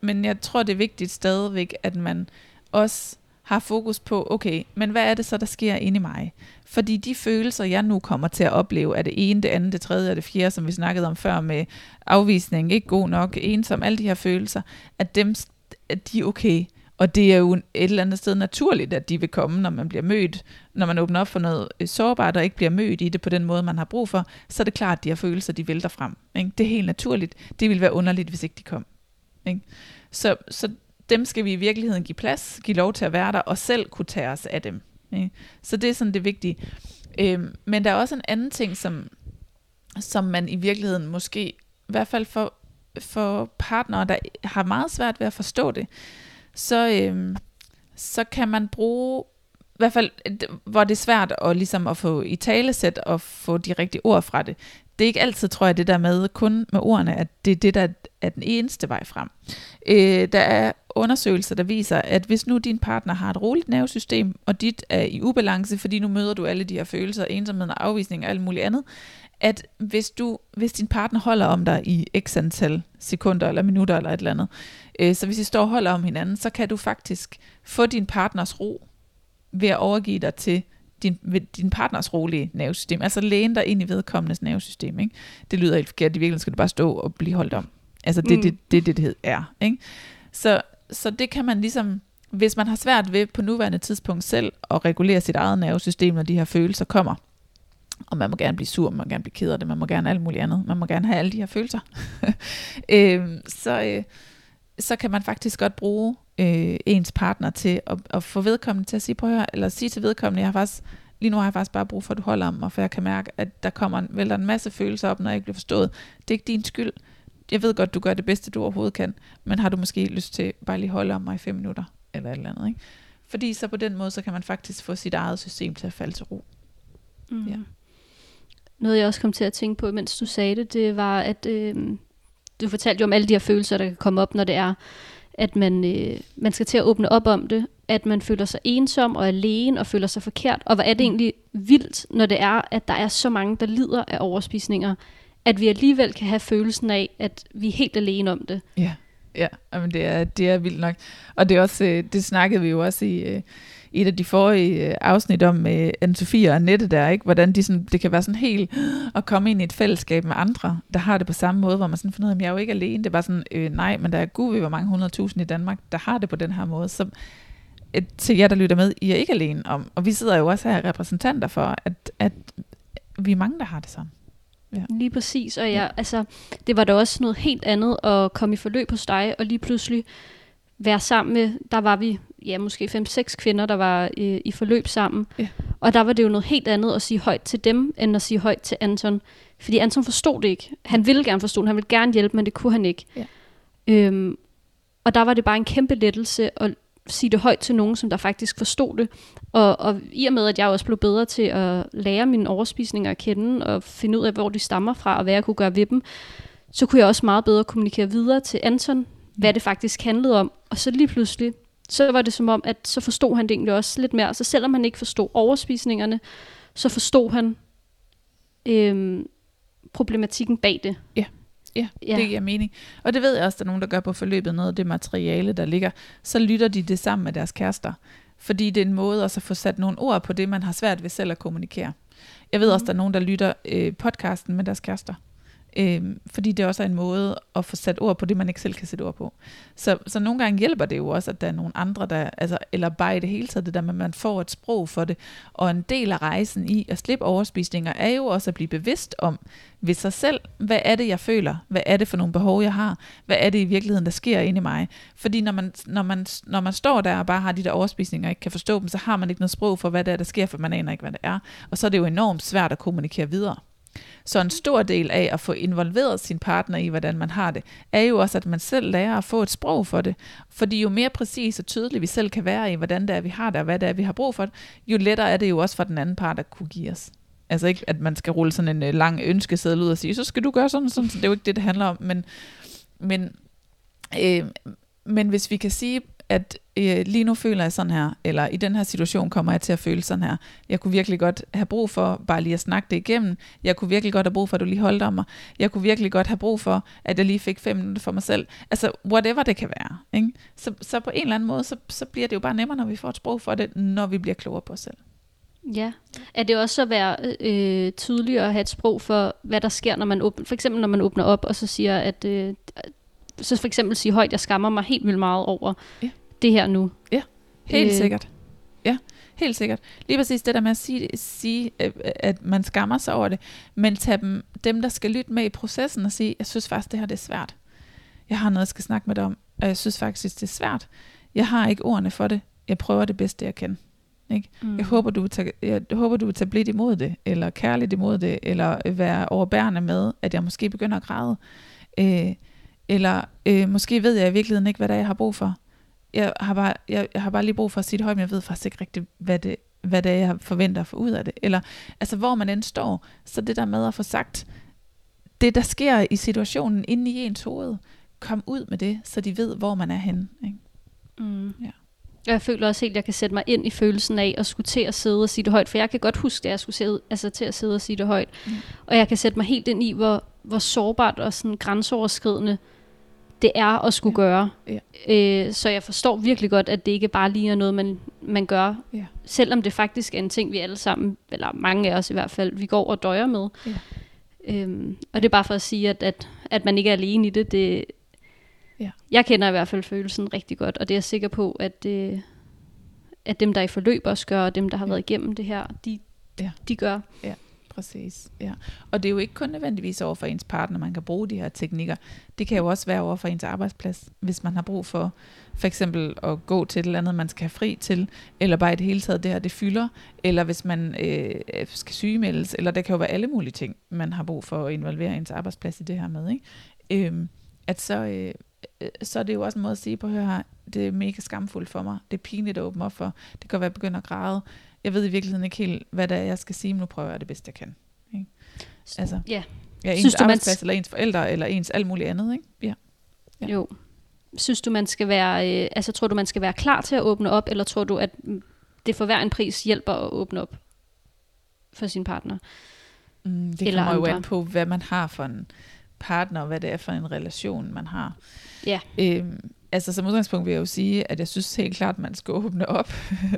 Men jeg tror, det er vigtigt stadigvæk, at man også har fokus på, okay, men hvad er det så, der sker inde i mig? Fordi de følelser, jeg nu kommer til at opleve, er det ene, det andet, det tredje og det fjerde, som vi snakkede om før med afvisning, ikke god nok, ensom, alle de her følelser, at de er okay. Og det er jo et eller andet sted naturligt, at de vil komme, når man bliver mødt, når man åbner op for noget sårbart, og ikke bliver mødt i det på den måde, man har brug for, så er det klart, at de her følelser, de vælter frem, ikke? Det er helt naturligt. Det ville være underligt, hvis ikke de kom, ikke? Så dem skal vi i virkeligheden give plads, give lov til at være der, og selv kunne tage os af dem, ikke? Så det er sådan det vigtige. Men der er også en anden ting, som man i virkeligheden måske, i hvert fald for partnere, der har meget svært ved at forstå det, så kan man bruge, i hvert fald hvor det er svært at, ligesom at få italesæt og få de rigtige ord fra det, det er ikke altid, tror jeg, det der med kun med ordene, at det er det, der er den eneste vej frem. Der er undersøgelser, der viser, at hvis nu din partner har et roligt nervesystem, og dit er i ubalance, fordi nu møder du alle de her følelser, ensomhed og afvisning og alt muligt andet, at hvis din partner holder om dig i x antal sekunder eller minutter eller et eller andet, så hvis I står og holder om hinanden, så kan du faktisk få din partners ro ved at overgive dig til din partners rolige nervesystem. Altså læne dig ind i vedkommendes nervesystem. Ikke? Det lyder helt forkert. I virkeligheden skal du bare stå og blive holdt om. Altså det er. Ikke? Så det kan man ligesom, hvis man har svært ved på nuværende tidspunkt selv at regulere sit eget nervesystem, når de her følelser kommer. Og man må gerne blive sur, man må gerne blive ked af det, man må gerne alt muligt andet, man må gerne have alle de her følelser. Så kan man faktisk godt bruge ens partner til at få vedkommende til at sige, prøv at høre, eller sige til vedkommende, lige nu har jeg faktisk bare brug for, at du holder om mig, for jeg kan mærke, at der vælter en masse følelser op, når jeg ikke bliver forstået. Det er ikke din skyld. Jeg ved godt, du gør det bedste, du overhovedet kan, men har du måske lyst til bare lige holde om mig i 5 minutter, eller et eller andet, ikke? Fordi så på den måde, så kan man faktisk få sit eget system til at falde til ro. Mm. Ja. Noget jeg også kom til at tænke på, mens du sagde det var, at du fortalte jo om alle de her følelser, der kan komme op, når det er, at man skal til at åbne op om det, at man føler sig ensom og alene og føler sig forkert. Og hvor er det egentlig vildt, når det er, at der er så mange, der lider af overspisninger, at vi alligevel kan have følelsen af, at vi er helt alene om det. Ja, men det er vildt nok. Og det er også, det snakkede vi jo også i et af de forrige afsnit om Anne-Sophie og Annette der, ikke? Hvordan det kan være sådan helt at komme ind i et fællesskab med andre, der har det på samme måde, hvor man sådan finder ud af, at jeg er jo ikke alene. Det var sådan, nej, men der er gud ved, hvor mange 100.000 i Danmark, der har det på den her måde. Så til jer, der lytter med, I er ikke alene om. Og vi sidder jo også her repræsentanter for, at vi er mange, der har det sådan. Ja. Lige præcis, og det var da også noget helt andet at komme i forløb hos dig, og lige pludselig være sammen med, der var vi måske 5-6 kvinder, der var i forløb sammen. Ja. Og der var det jo noget helt andet at sige højt til dem, end at sige højt til Anton. Fordi Anton forstod det ikke. Han ville gerne forstå det, han ville gerne hjælpe, men det kunne han ikke. Ja. Og der var det bare en kæmpe lettelse at sige det højt til nogen, som der faktisk forstod det. Og i og med, at jeg også blev bedre til at lære mine overspisninger at kende, og finde ud af, hvor de stammer fra, og hvad jeg kunne gøre ved dem, så kunne jeg også meget bedre kommunikere videre til Anton, hvad det faktisk handlede om. Og så lige pludselig, så var det som om, at så forstod han det egentlig også lidt mere. Så selvom han ikke forstod overspisningerne, så forstod han problematikken bag det. Ja, det giver mening. Og det ved jeg også, der er nogen, der gør på forløbet noget af det materiale, der ligger. Så lytter de det sammen med deres kærester. Fordi det er en måde også at få sat nogle ord på det, man har svært ved selv at kommunikere. Jeg ved også, der er nogen, der lytter podcasten med deres kærester. Fordi det også er en måde at få sat ord på det, man ikke selv kan sætte ord på. Så nogle gange hjælper det jo også, at der er nogle andre, der, altså, eller bare i det hele taget det der, at man får et sprog for det. Og en del af rejsen i at slippe overspisninger, er jo også at blive bevidst om ved sig selv, hvad er det, jeg føler? Hvad er det for nogle behov, jeg har? Hvad er det i virkeligheden, der sker inde i mig? Fordi når man står der og bare har de der overspisninger og ikke kan forstå dem, så har man ikke noget sprog for, hvad det er, der sker, for man aner ikke, hvad det er. Og så er det jo enormt svært at kommunikere videre. Så en stor del af at få involveret sin partner i, hvordan man har det, er jo også, at man selv lærer at få et sprog for det. Fordi jo mere præcis og tydeligt vi selv kan være i, hvordan det er, vi har det, og hvad det er, vi har brug for det, jo lettere er det jo også for den anden part at kunne give os. Altså ikke, at man skal rulle sådan en lang ønskeseddel ud og sige, så skal du gøre sådan og sådan, så det er jo ikke det, det handler om. Men hvis vi kan sige, at lige nu føler jeg sådan her, eller i den her situation kommer jeg til at føle sådan her. Jeg kunne virkelig godt have brug for bare lige at snakke det igennem. Jeg kunne virkelig godt have brug for, at du lige holdt om mig. Jeg kunne virkelig godt have brug for, at jeg lige fik 5 minutter for mig selv. Altså, whatever det kan være. Ikke? Så på en eller anden måde, så bliver det jo bare nemmere, når vi får et sprog for det, når vi bliver klogere på os selv. Ja, er det også at være tydelig og have et sprog for, hvad der sker, når man åbner, for eksempel når man åbner op, og så siger, at så for eksempel sige højt, jeg skammer mig helt vildt meget over det her nu. Ja, helt sikkert. Ja, helt sikkert. Lige præcis det der med at sige, at man skammer sig over det, men tage dem, der skal lytte med i processen og sige, jeg synes faktisk, det her det er svært. Jeg har noget, jeg skal snakke med dig om, og jeg synes faktisk, det er svært. Jeg har ikke ordene for det. Jeg prøver det bedste, jeg kan. Ikke? Mm. Jeg håber, du vil tage blidt imod det, eller kærligt imod det, eller være overbærende med, at jeg måske begynder at græde. Eller måske ved jeg i virkeligheden ikke, hvad det er, jeg har brug for. Jeg har bare lige brug for at sige det højt, men jeg ved faktisk ikke rigtigt, hvad det er, jeg forventer at få ud af det. Eller altså, hvor man end står, så det der med at få sagt, det, der sker i situationen inde i ens hoved, kom ud med det, så de ved, hvor man er henne. Ikke? Mm. Ja. Jeg føler også helt, at jeg kan sætte mig ind i følelsen af at skulle til at sidde og sige det højt, for jeg kan godt huske, at jeg skulle til at sidde og sige det højt. Mm. Og jeg kan sætte mig helt ind i, hvor sårbart og sådan grænseoverskridende det er at skulle gøre. Ja. Så jeg forstår virkelig godt, at det ikke bare lige er noget, man gør. Ja. Selvom det faktisk er en ting, vi alle sammen, eller mange af os i hvert fald, vi går og døjer med. Ja. Og det er bare for at sige, at man ikke er alene i det. Ja. Jeg kender i hvert fald følelsen rigtig godt, og det er jeg sikker på, at dem, der er i forløb også gør, og dem, der har været igennem det her, de gør. Ja. Præcis, ja. Og det er jo ikke kun nødvendigvis over for ens partner, man kan bruge de her teknikker. Det kan jo også være over for ens arbejdsplads, hvis man har brug for eksempel at gå til et eller andet, man skal have fri til, eller bare i det hele taget det her, det fylder, eller hvis man skal sygemeldes, eller der kan jo være alle mulige ting, man har brug for at involvere ens arbejdsplads i det her med, ikke? Så er det jo også en måde at sige på, hør her, det er mega skamfuldt for mig, det er pinligt at åbne op for, det kan være, at jeg begynder at græde, jeg ved i virkeligheden ikke helt, hvad det er, jeg skal sige, men nu prøver jeg det bedste, jeg kan. Ikke? Altså, ja, ens arbejdsplads, eller ens forældre, eller ens alt muligt andet. Ikke? Ja. Ja. Jo. Synes du, man skal være, tror du, man skal være klar til at åbne op, eller tror du, at det for hver en pris hjælper at åbne op for sin partner? Det eller kommer jo an på, hvad man har for en partner, og hvad det er for en relation, man har. Ja. Som udgangspunkt vil jeg jo sige, at jeg synes helt klart, at man skal åbne op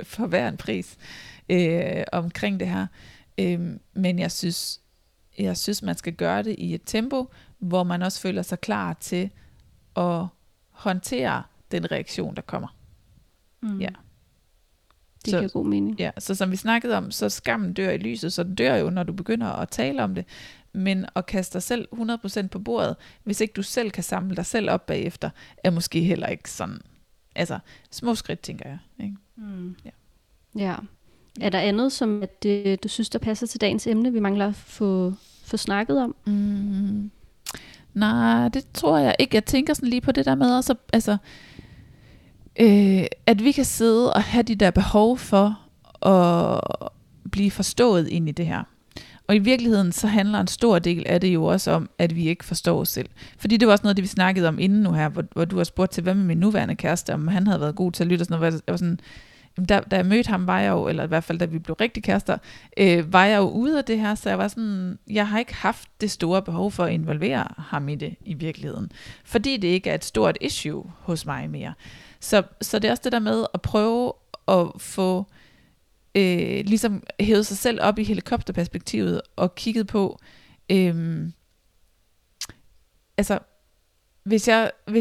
for hver en pris omkring det her. Men jeg synes, man skal gøre det i et tempo, hvor man også føler sig klar til at håndtere den reaktion, der kommer. Mm. Ja. Det giver god mening. Ja, så som vi snakkede om, så skammen dør i lyset, så den dør jo, når du begynder at tale om det. Men at kaste dig selv 100% på bordet, hvis ikke du selv kan samle dig selv op bagefter, er måske heller ikke sådan. Små skridt, tænker jeg. Ikke? Mm. Ja. Ja. Er der andet, som at, du synes, der passer til dagens emne, vi mangler at få snakket om? Mm. Nej, det tror jeg ikke. Jeg tænker sådan lige på det der med, også, at vi kan sidde og have de der behov for at blive forstået ind i det her. Og i virkeligheden, så handler en stor del af det jo også om, at vi ikke forstår os selv. Fordi det var også noget, det vi snakkede om inden nu her, hvor du har spurgt til, hvad med min nuværende kæreste, om han havde været god til at lytte og sådan noget. Jeg var sådan, da jeg mødte ham, var jeg jo, eller i hvert fald da vi blev rigtig kærester, var jeg jo ude af det her, så jeg var sådan, jeg har ikke haft det store behov for at involvere ham i det i virkeligheden. Fordi det ikke er et stort issue hos mig mere. Så det er også det der med at prøve at få ligesom hævede sig selv op i helikopterperspektivet og kiggede på hvis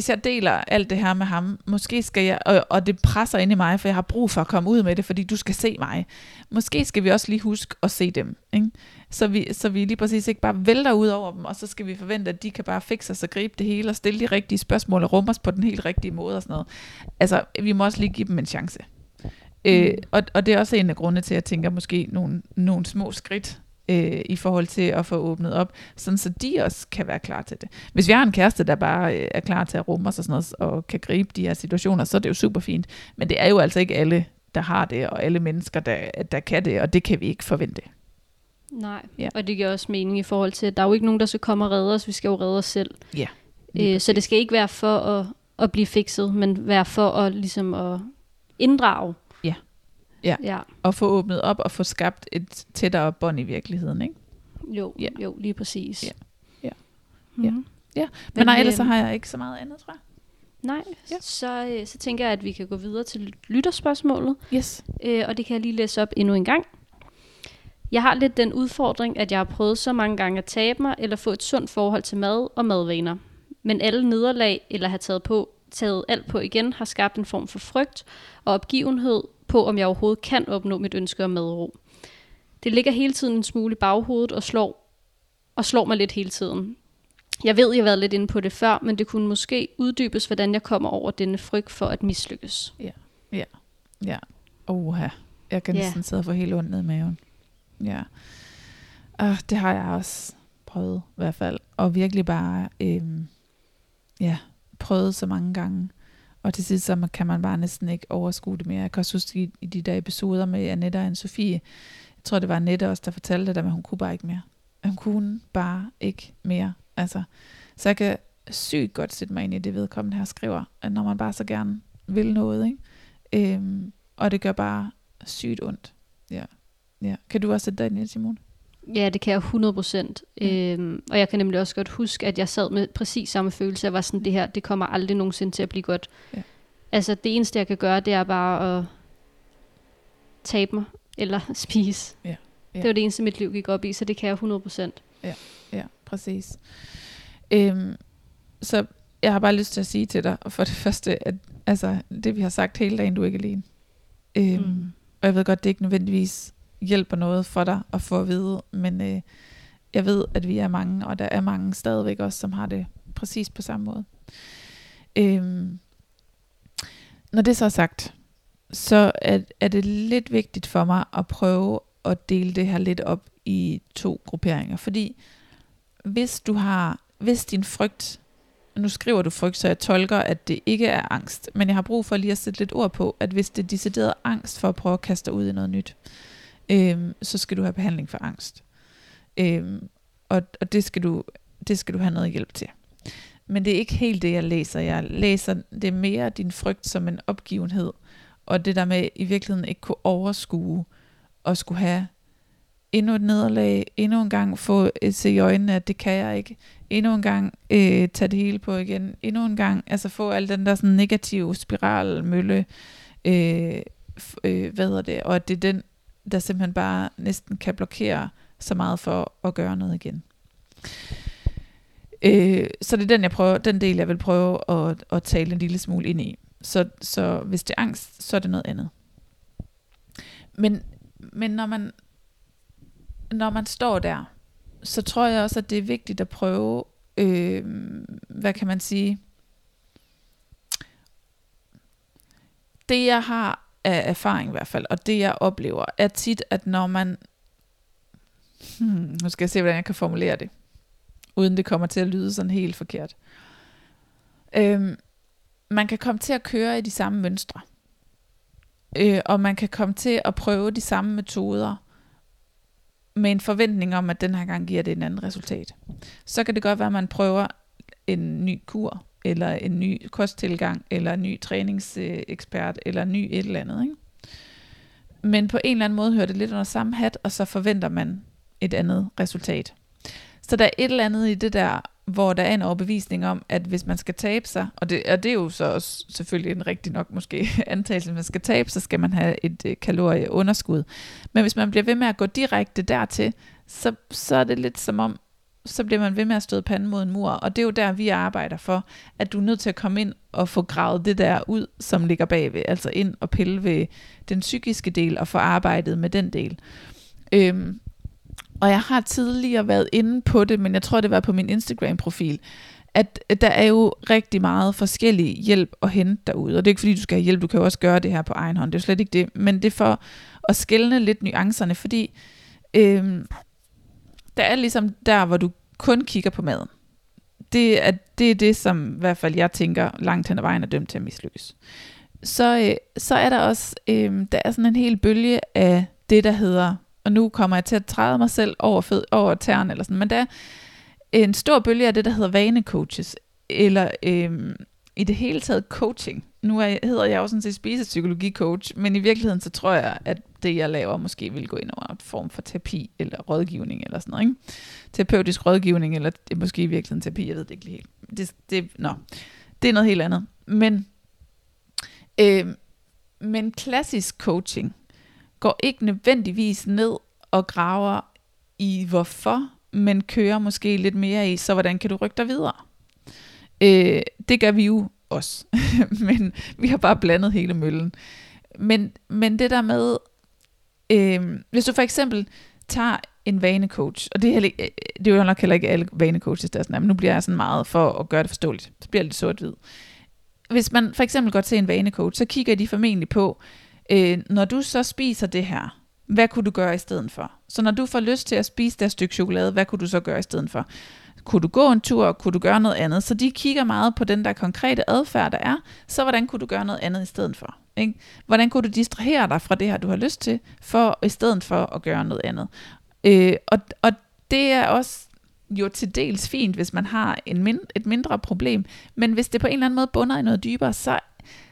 jeg deler alt det her med ham, måske skal jeg, og det presser ind i mig, for jeg har brug for at komme ud med det, fordi du skal se mig, måske skal vi også lige huske at se dem, ikke? Så vi lige præcis ikke bare vælter ud over dem, og så skal vi forvente, at de kan bare fikse os og gribe det hele og stille de rigtige spørgsmål og rumme os på den helt rigtige måde og sådan noget. Vi må også lige give dem en chance. Og det er også en af grundene til, at jeg tænker måske nogle små skridt i forhold til at få åbnet op, sådan så de også kan være klar til det. Hvis vi har en kæreste, der bare er klar til at rumme os og sådan noget, og kan gribe de her situationer, så er det jo super fint. Men det er jo altså ikke alle, der har det, og alle mennesker, der kan det, og det kan vi ikke forvente. Nej, ja. Og det giver også mening i forhold til, at der er jo ikke nogen, der skal komme og redde os, vi skal jo redde os selv. Ja, så det skal ikke være for at blive fikset, men være for at, ligesom at inddrage. Ja. Ja, og få åbnet op og få skabt et tættere bånd i virkeligheden, ikke? Jo, ja. Jo, lige præcis. Ja, ja. Mm-hmm. Ja. Men nej, ellers så har jeg ikke så meget andet, tror jeg. Nej, ja. Så tænker jeg, at vi kan gå videre til lytterspørgsmålet. Yes. Og det kan jeg lige læse op endnu en gang. Jeg har lidt den udfordring, at jeg har prøvet så mange gange at tabe mig, eller få et sundt forhold til mad og madvaner. Men alle nederlag, eller har taget alt på igen, har skabt en form for frygt og opgivenhed, på, om jeg overhovedet kan opnå mit ønske om madro. Det ligger hele tiden en smule i baghovedet og slår mig lidt hele tiden. Jeg ved, jeg har været lidt inde på det før, men det kunne måske uddybes, hvordan jeg kommer over denne frygt for at mislykkes. Ja. Oha. Jeg kan næsten sidde og få helt ondt ned i maven. Ja. Det har jeg også prøvet i hvert fald. Og virkelig bare prøvet så mange gange. Og til sidst, så kan man bare næsten ikke overskue det mere. Jeg kan også huske i de der episoder med Annette og Anne-Sophie, jeg tror det var Annette også, der fortalte det, men hun kunne bare ikke mere. Hun kunne bare ikke mere. Altså, så jeg kan sygt godt sætte mig ind i det vedkommende her skriver, at når man bare så gerne vil noget, ikke? Og det gør bare sygt ondt. Ja. Ja. Kan du også sætte dig ind i det, Simone? Ja, det kan jeg 100%. Og jeg kan nemlig også godt huske, at jeg sad med præcis samme følelse. Jeg var sådan, det her, det kommer aldrig nogensinde til at blive godt. Ja. Altså det eneste jeg kan gøre, det er bare at tabe mig eller spise. Ja. Ja. Det var det eneste mit liv gik op i, så det kan jeg 100%. Ja, ja, præcis. Så jeg har bare lyst til at sige til dig, for det første, at altså, det vi har sagt hele dagen, du er ikke alene. Og jeg ved godt, det ikke nødvendigvis hjælper noget for dig at få at vide, men jeg ved, at vi er mange, og der er mange stadigvæk også, som har det præcis på samme måde. Når det så er sagt, så er det lidt vigtigt for mig at prøve at dele det her lidt op i to grupperinger, fordi hvis din frygt, nu skriver du frygt, så jeg tolker, at det ikke er angst, men jeg har brug for lige at sætte lidt ord på, at hvis det er decideret angst for at prøve at kaste dig ud i noget nyt, så skal du have behandling for angst. Og det skal du have noget hjælp til. Men det er ikke helt det, jeg læser. Jeg læser det mere din frygt som en opgivenhed, og det der med i virkeligheden ikke kunne overskue og skulle have endnu et nederlag, endnu en gang få se i øjnene, at det kan jeg ikke, endnu en gang tage det hele på igen, endnu en gang, altså få al den der sådan negative spiralmølle, og at det er den, der simpelthen bare næsten kan blokere så meget for at gøre noget igen. Så det er den del, jeg vil prøve at tale en lille smule ind i. Så hvis det er angst, så er det noget andet. Men når man står der, så tror jeg også, at det er vigtigt at prøve, hvad kan man sige, det jeg har af erfaring i hvert fald, og det jeg oplever, er tit, at når man, nu skal jeg se, hvordan jeg kan formulere det, uden det kommer til at lyde sådan helt forkert. Man kan komme til at køre i de samme mønstre, og man kan komme til at prøve de samme metoder, med en forventning om, at den her gang giver det en anden resultat. Så kan det godt være, at man prøver en ny kur, eller en ny kosttilgang, eller en ny træningsekspert, eller en ny et eller andet. Ikke? Men på en eller anden måde hører det lidt under samme hat, og så forventer man et andet resultat. Så der er et eller andet i det der, hvor der er en overbevisning om, at hvis man skal tabe sig, og det er jo så også selvfølgelig en rigtig nok måske antagelse, at man skal tabe, så skal man have et kalorieunderskud. Men hvis man bliver ved med at gå direkte dertil, så er det lidt som om, så bliver man ved med at støde panden mod en mur, og det er jo der, vi arbejder for, at du er nødt til at komme ind og få gravet det der ud, som ligger bagved, altså ind og pille ved den psykiske del, og få arbejdet med den del. Og jeg har tidligere været inde på det, men jeg tror, det var på min Instagram-profil, at der er jo rigtig meget forskellig hjælp at hente derude. Og det er ikke fordi, du skal have hjælp, du kan jo også gøre det her på egen hånd, det er jo slet ikke det. Men det er for at skelne lidt nuancerne, fordi der er ligesom der, hvor du kun kigger på maden. Det er det, som i hvert fald jeg tænker langt hen ad vejen er dømt til at mislykkes. Så er der også, der er sådan en hel bølge af det, der hedder, og nu kommer jeg til at træde mig selv over tæren eller sådan, men der er en stor bølge af det, der hedder vanecoaches, eller i det hele taget coaching. Hedder jeg jo sådan set spisepsykologicoach, men i virkeligheden så tror jeg, at det jeg laver måske vil gå ind over en form for terapi eller rådgivning eller sådan noget, ikke? Terapeutisk rådgivning, eller måske i virkeligheden terapi, jeg ved det ikke helt. Det er noget helt andet. Men klassisk coaching går ikke nødvendigvis ned og graver i hvorfor, men kører måske lidt mere i, så hvordan kan du rykke dig videre? Det gør vi jo også, men vi har bare blandet hele møllen. Men det der med, hvis du for eksempel tager en vanecoach, og det er jo nok heller ikke alle vanecoaches, der er sådan, men nu bliver jeg sådan meget for at gøre det forståeligt, så bliver det lidt sort-hvid. Hvis man for eksempel går til en vanecoach, så kigger de formentlig på, når du så spiser det her, hvad kunne du gøre i stedet for? Så når du får lyst til at spise det stykke chokolade, hvad kunne du så gøre i stedet for? Kunne du gå en tur, kunne du gøre noget andet? Så de kigger meget på den der konkrete adfærd, der er, så hvordan kunne du gøre noget andet i stedet for? Ikke? Hvordan kunne du distrahere dig fra det her, du har lyst til, for i stedet for at gøre noget andet? Og det er også jo til dels fint, hvis man har et mindre problem, men hvis det på en eller anden måde bunder i noget dybere,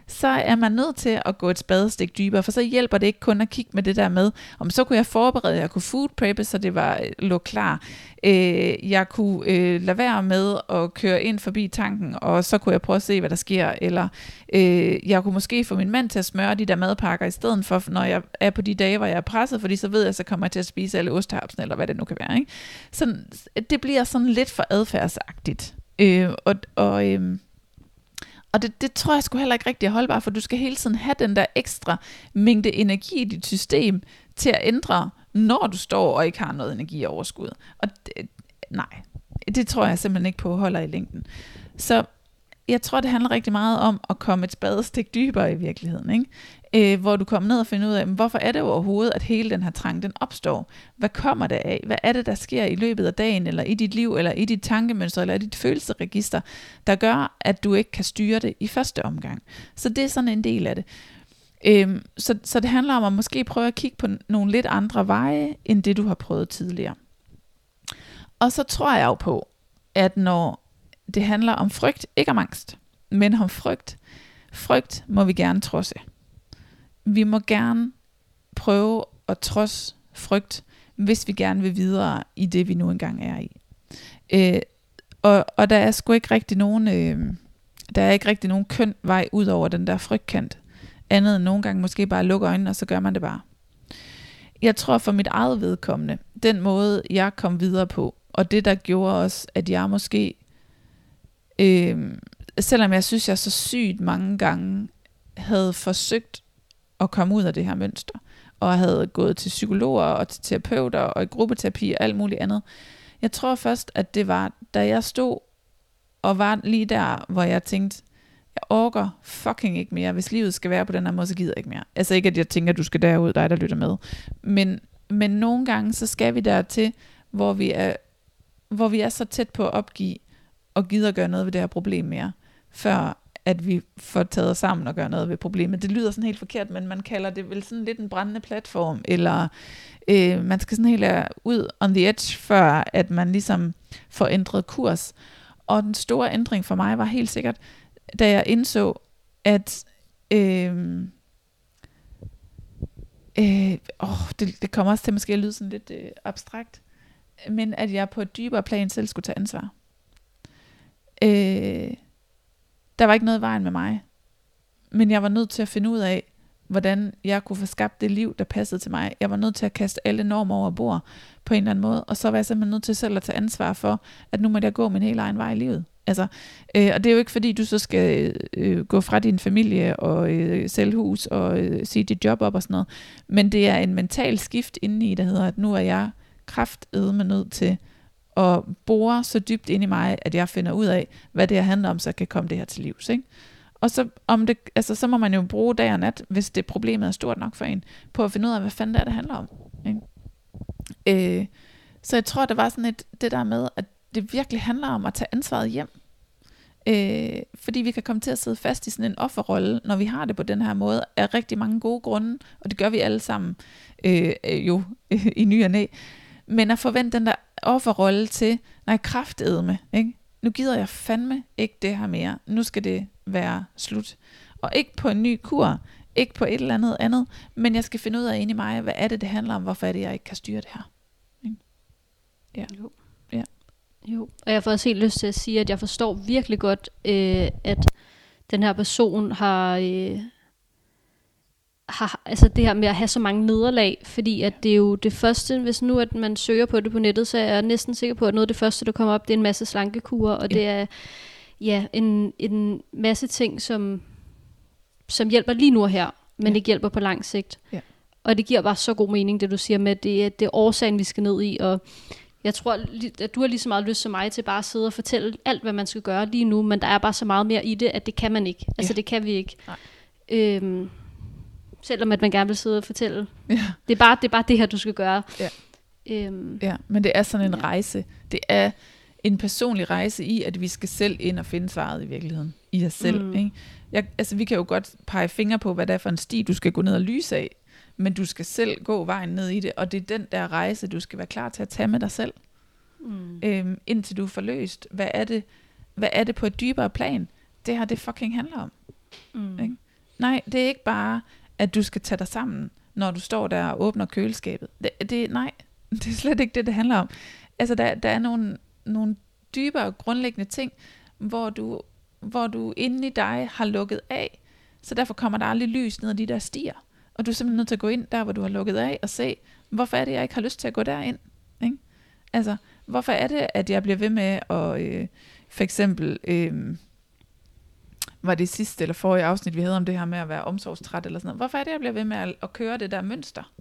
så er man nødt til at gå et spadestik dybere, for så hjælper det ikke kun at kigge med det der med, om så kunne jeg forberede, jeg kunne food preppe, så det lå klar. Jeg kunne lade være med at køre ind forbi tanken, og så kunne jeg prøve at se, hvad der sker, eller jeg kunne måske få min mand til at smøre de der madpakker i stedet for, når jeg er på de dage, hvor jeg er presset, fordi så ved jeg, så kommer jeg til at spise alle osteharpsen, eller hvad det nu kan være. Ikke? Så det bliver sådan lidt for adfærdsagtigt. Og det tror jeg sgu heller ikke rigtig er holdbart, for du skal hele tiden have den der ekstra mængde energi i dit system til at ændre, når du står og ikke har noget energioverskud. Og det tror jeg simpelthen ikke på holder i længden. Så jeg tror, det handler rigtig meget om at komme et spadestik dybere i virkeligheden, ikke? Hvor du kommer ned og finder ud af, hvorfor er det overhovedet, at hele den her trang, den opstår? Hvad kommer det af? Hvad er det, der sker i løbet af dagen, eller i dit liv, eller i dit tankemønster, eller i dit følelseregister, der gør, at du ikke kan styre det i første omgang? Så det er sådan en del af det. Så det handler om at måske prøve at kigge på nogle lidt andre veje, end det du har prøvet tidligere. Og så tror jeg jo på, at når det handler om frygt, ikke om angst, men om frygt. Frygt må vi gerne trodse. Vi må gerne prøve at trodse frygt, hvis vi gerne vil videre i det, vi nu engang er i. Og der er sgu ikke rigtig nogen, køn vej ud over den der frygtkant. Andet end nogle gange måske bare lukke øjnene, og så gør man det bare. Jeg tror for mit eget vedkommende, den måde jeg kom videre på, og det der gjorde også, at jeg måske, selvom jeg synes, jeg så sygt mange gange havde forsøgt at komme ud af det her mønster, og havde gået til psykologer og til terapeuter og i gruppeterapi og alt muligt andet. Jeg tror først, at det var, da jeg stod og var lige der, hvor jeg tænkte, jeg orker fucking ikke mere. Hvis livet skal være på den her måde, så gider jeg ikke mere. Altså ikke, at jeg tænker, at du skal derud, dig der lytter med. Men nogle gange, så skal vi dertil, hvor vi er så tæt på at opgive, og gider at gøre noget ved det her problem mere, før at vi får taget sammen og gøre noget ved problemet. Det lyder sådan helt forkert, men man kalder det vel sådan lidt en brændende platform, eller man skal sådan helt ud on the edge, før at man ligesom får ændret kurs. Og den store ændring for mig var helt sikkert, da jeg indså, at det kommer også til måske at lyde sådan lidt abstrakt, men at jeg på et dybere plan selv skulle tage ansvar. Der var ikke noget i vejen med mig, men jeg var nødt til at finde ud af, hvordan jeg kunne få skabt det liv, der passede til mig. Jeg var nødt til at kaste alle normer over bord på en eller anden måde, og så var jeg simpelthen nødt til selv at tage ansvar for, at nu må jeg gå min helt egen vej i livet. Og det er jo ikke fordi, du så skal gå fra din familie og sælge hus og sige dit job op og sådan noget, men det er en mental skift indeni, der hedder, at nu er jeg kraftedme nødt til og borer så dybt ind i mig, at jeg finder ud af, hvad det her handler om, så kan komme det her til livs. Ikke? Og så, så må man jo bruge dag og nat, hvis det problemet er stort nok for en, på at finde ud af, hvad fanden det er, det handler om. Ikke? Så jeg tror, det var sådan et, det der med, at det virkelig handler om at tage ansvaret hjem. Fordi vi kan komme til at sidde fast i sådan en offerrolle, når vi har det på den her måde, af rigtig mange gode grunde, og det gør vi alle sammen jo i ny og næ. Men at forvente den der offerrolle til, nej, kraftedme, ikke? Nu gider jeg fandme ikke det her mere. Nu skal det være slut. Og ikke på en ny kur, ikke på et eller andet andet, men jeg skal finde ud af inde i mig, hvad er det, det handler om, hvorfor er det, jeg ikke kan styre det her. Ikke? Ja. Jo. Og jeg får også helt lyst til at sige, at jeg forstår virkelig godt, at den her person har, altså det her med at have så mange nederlag, fordi at det er jo det første, hvis nu at man søger på det på nettet, så er jeg næsten sikker på, at noget af det første, der kommer op, det er en masse slankekurer, og det er en masse ting, som hjælper lige nu her, men ikke hjælper på lang sigt. Ja. Og det giver bare så god mening, det du siger med, at det er årsagen, vi skal ned i, og jeg tror, at du har lige så meget lyst som mig til bare at sidde og fortælle alt, hvad man skal gøre lige nu, men der er bare så meget mere i det, at det kan man ikke. Altså det kan vi ikke. Selvom at man gerne vil sidde og fortælle. Ja. Det er bare det her, du skal gøre. Ja, men det er sådan en rejse. Det er en personlig rejse i, at vi skal selv ind og finde svaret i virkeligheden. I os selv. Mm. Ikke? Vi kan jo godt pege fingre på, hvad det er for en sti, du skal gå ned og lyse af. Men du skal selv gå vejen ned i det. Og det er den der rejse, du skal være klar til at tage med dig selv. indtil du får løst, hvad er det på et dybere plan, det her det fucking handler om. Ikke? Nej, det er ikke bare, at du skal tage dig sammen, når du står der og åbner køleskabet. Det er slet ikke det, det handler om. Altså, der er nogle dybere grundlæggende ting, hvor du inde i dig har lukket af, så derfor kommer der aldrig lys ned ad de der stier. Og du er simpelthen nødt til at gå ind der, hvor du har lukket af, og se, hvorfor er det, jeg ikke har lyst til at gå derind? Ikke? Altså, hvorfor er det, at jeg bliver ved med at for eksempel... var det sidste eller forrige afsnit, vi havde om det her med at være omsorgstræt eller sådan noget. Hvorfor er det, jeg bliver ved med at køre det der mønster?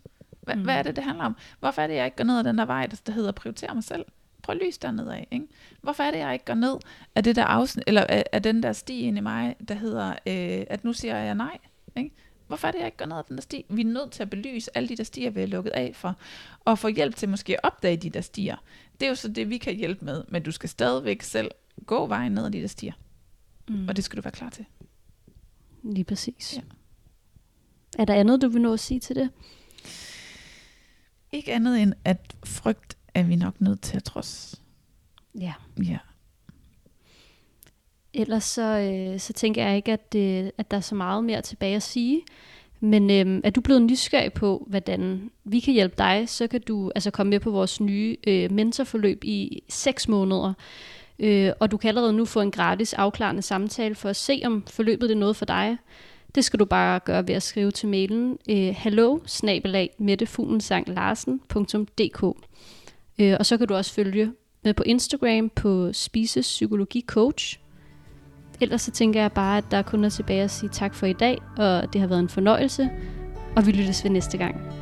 Hvad er det, det handler om? Hvorfor er det, jeg ikke går ned ad den der vej, der hedder prioritere mig selv? Prøv at lyse dernede af, ikke? Hvorfor er det, jeg ikke går ned af det der afsnit, eller af den der sti ind i mig, der hedder, at nu siger jeg nej, ikke? Hvorfor er det, jeg ikke går ned ad den der sti? Vi er nødt til at belyse alle de der stier, vi er lukket af for, og få hjælp til måske at opdage de der stier. Det er jo så det, vi kan hjælpe med, men du skal stadigvæk selv gå vejen ned ad de der stier. Og det skal du være klar til. Lige præcis. Ja. Er der andet, du vil nå at sige til det? Ikke andet end, at frygt er vi nok nødt til at trods. Ja. Ja. Ellers så tænker jeg ikke, at der er så meget mere tilbage at sige. Men er du blevet nysgerrig på, hvordan vi kan hjælpe dig, så kan du altså komme med på vores nye mentorforløb i 6 måneder. Og du kan allerede nu få en gratis afklarende samtale for at se, om forløbet er noget for dig. Det skal du bare gøre ved at skrive til mailen hello@mettefuglsanglarsen.dk. Og så kan du også følge med på Instagram på spisepsykologicoach. Ellers så tænker jeg bare, at der kun er tilbage at sige tak for i dag, og det har været en fornøjelse. Og vi lyttes ved næste gang.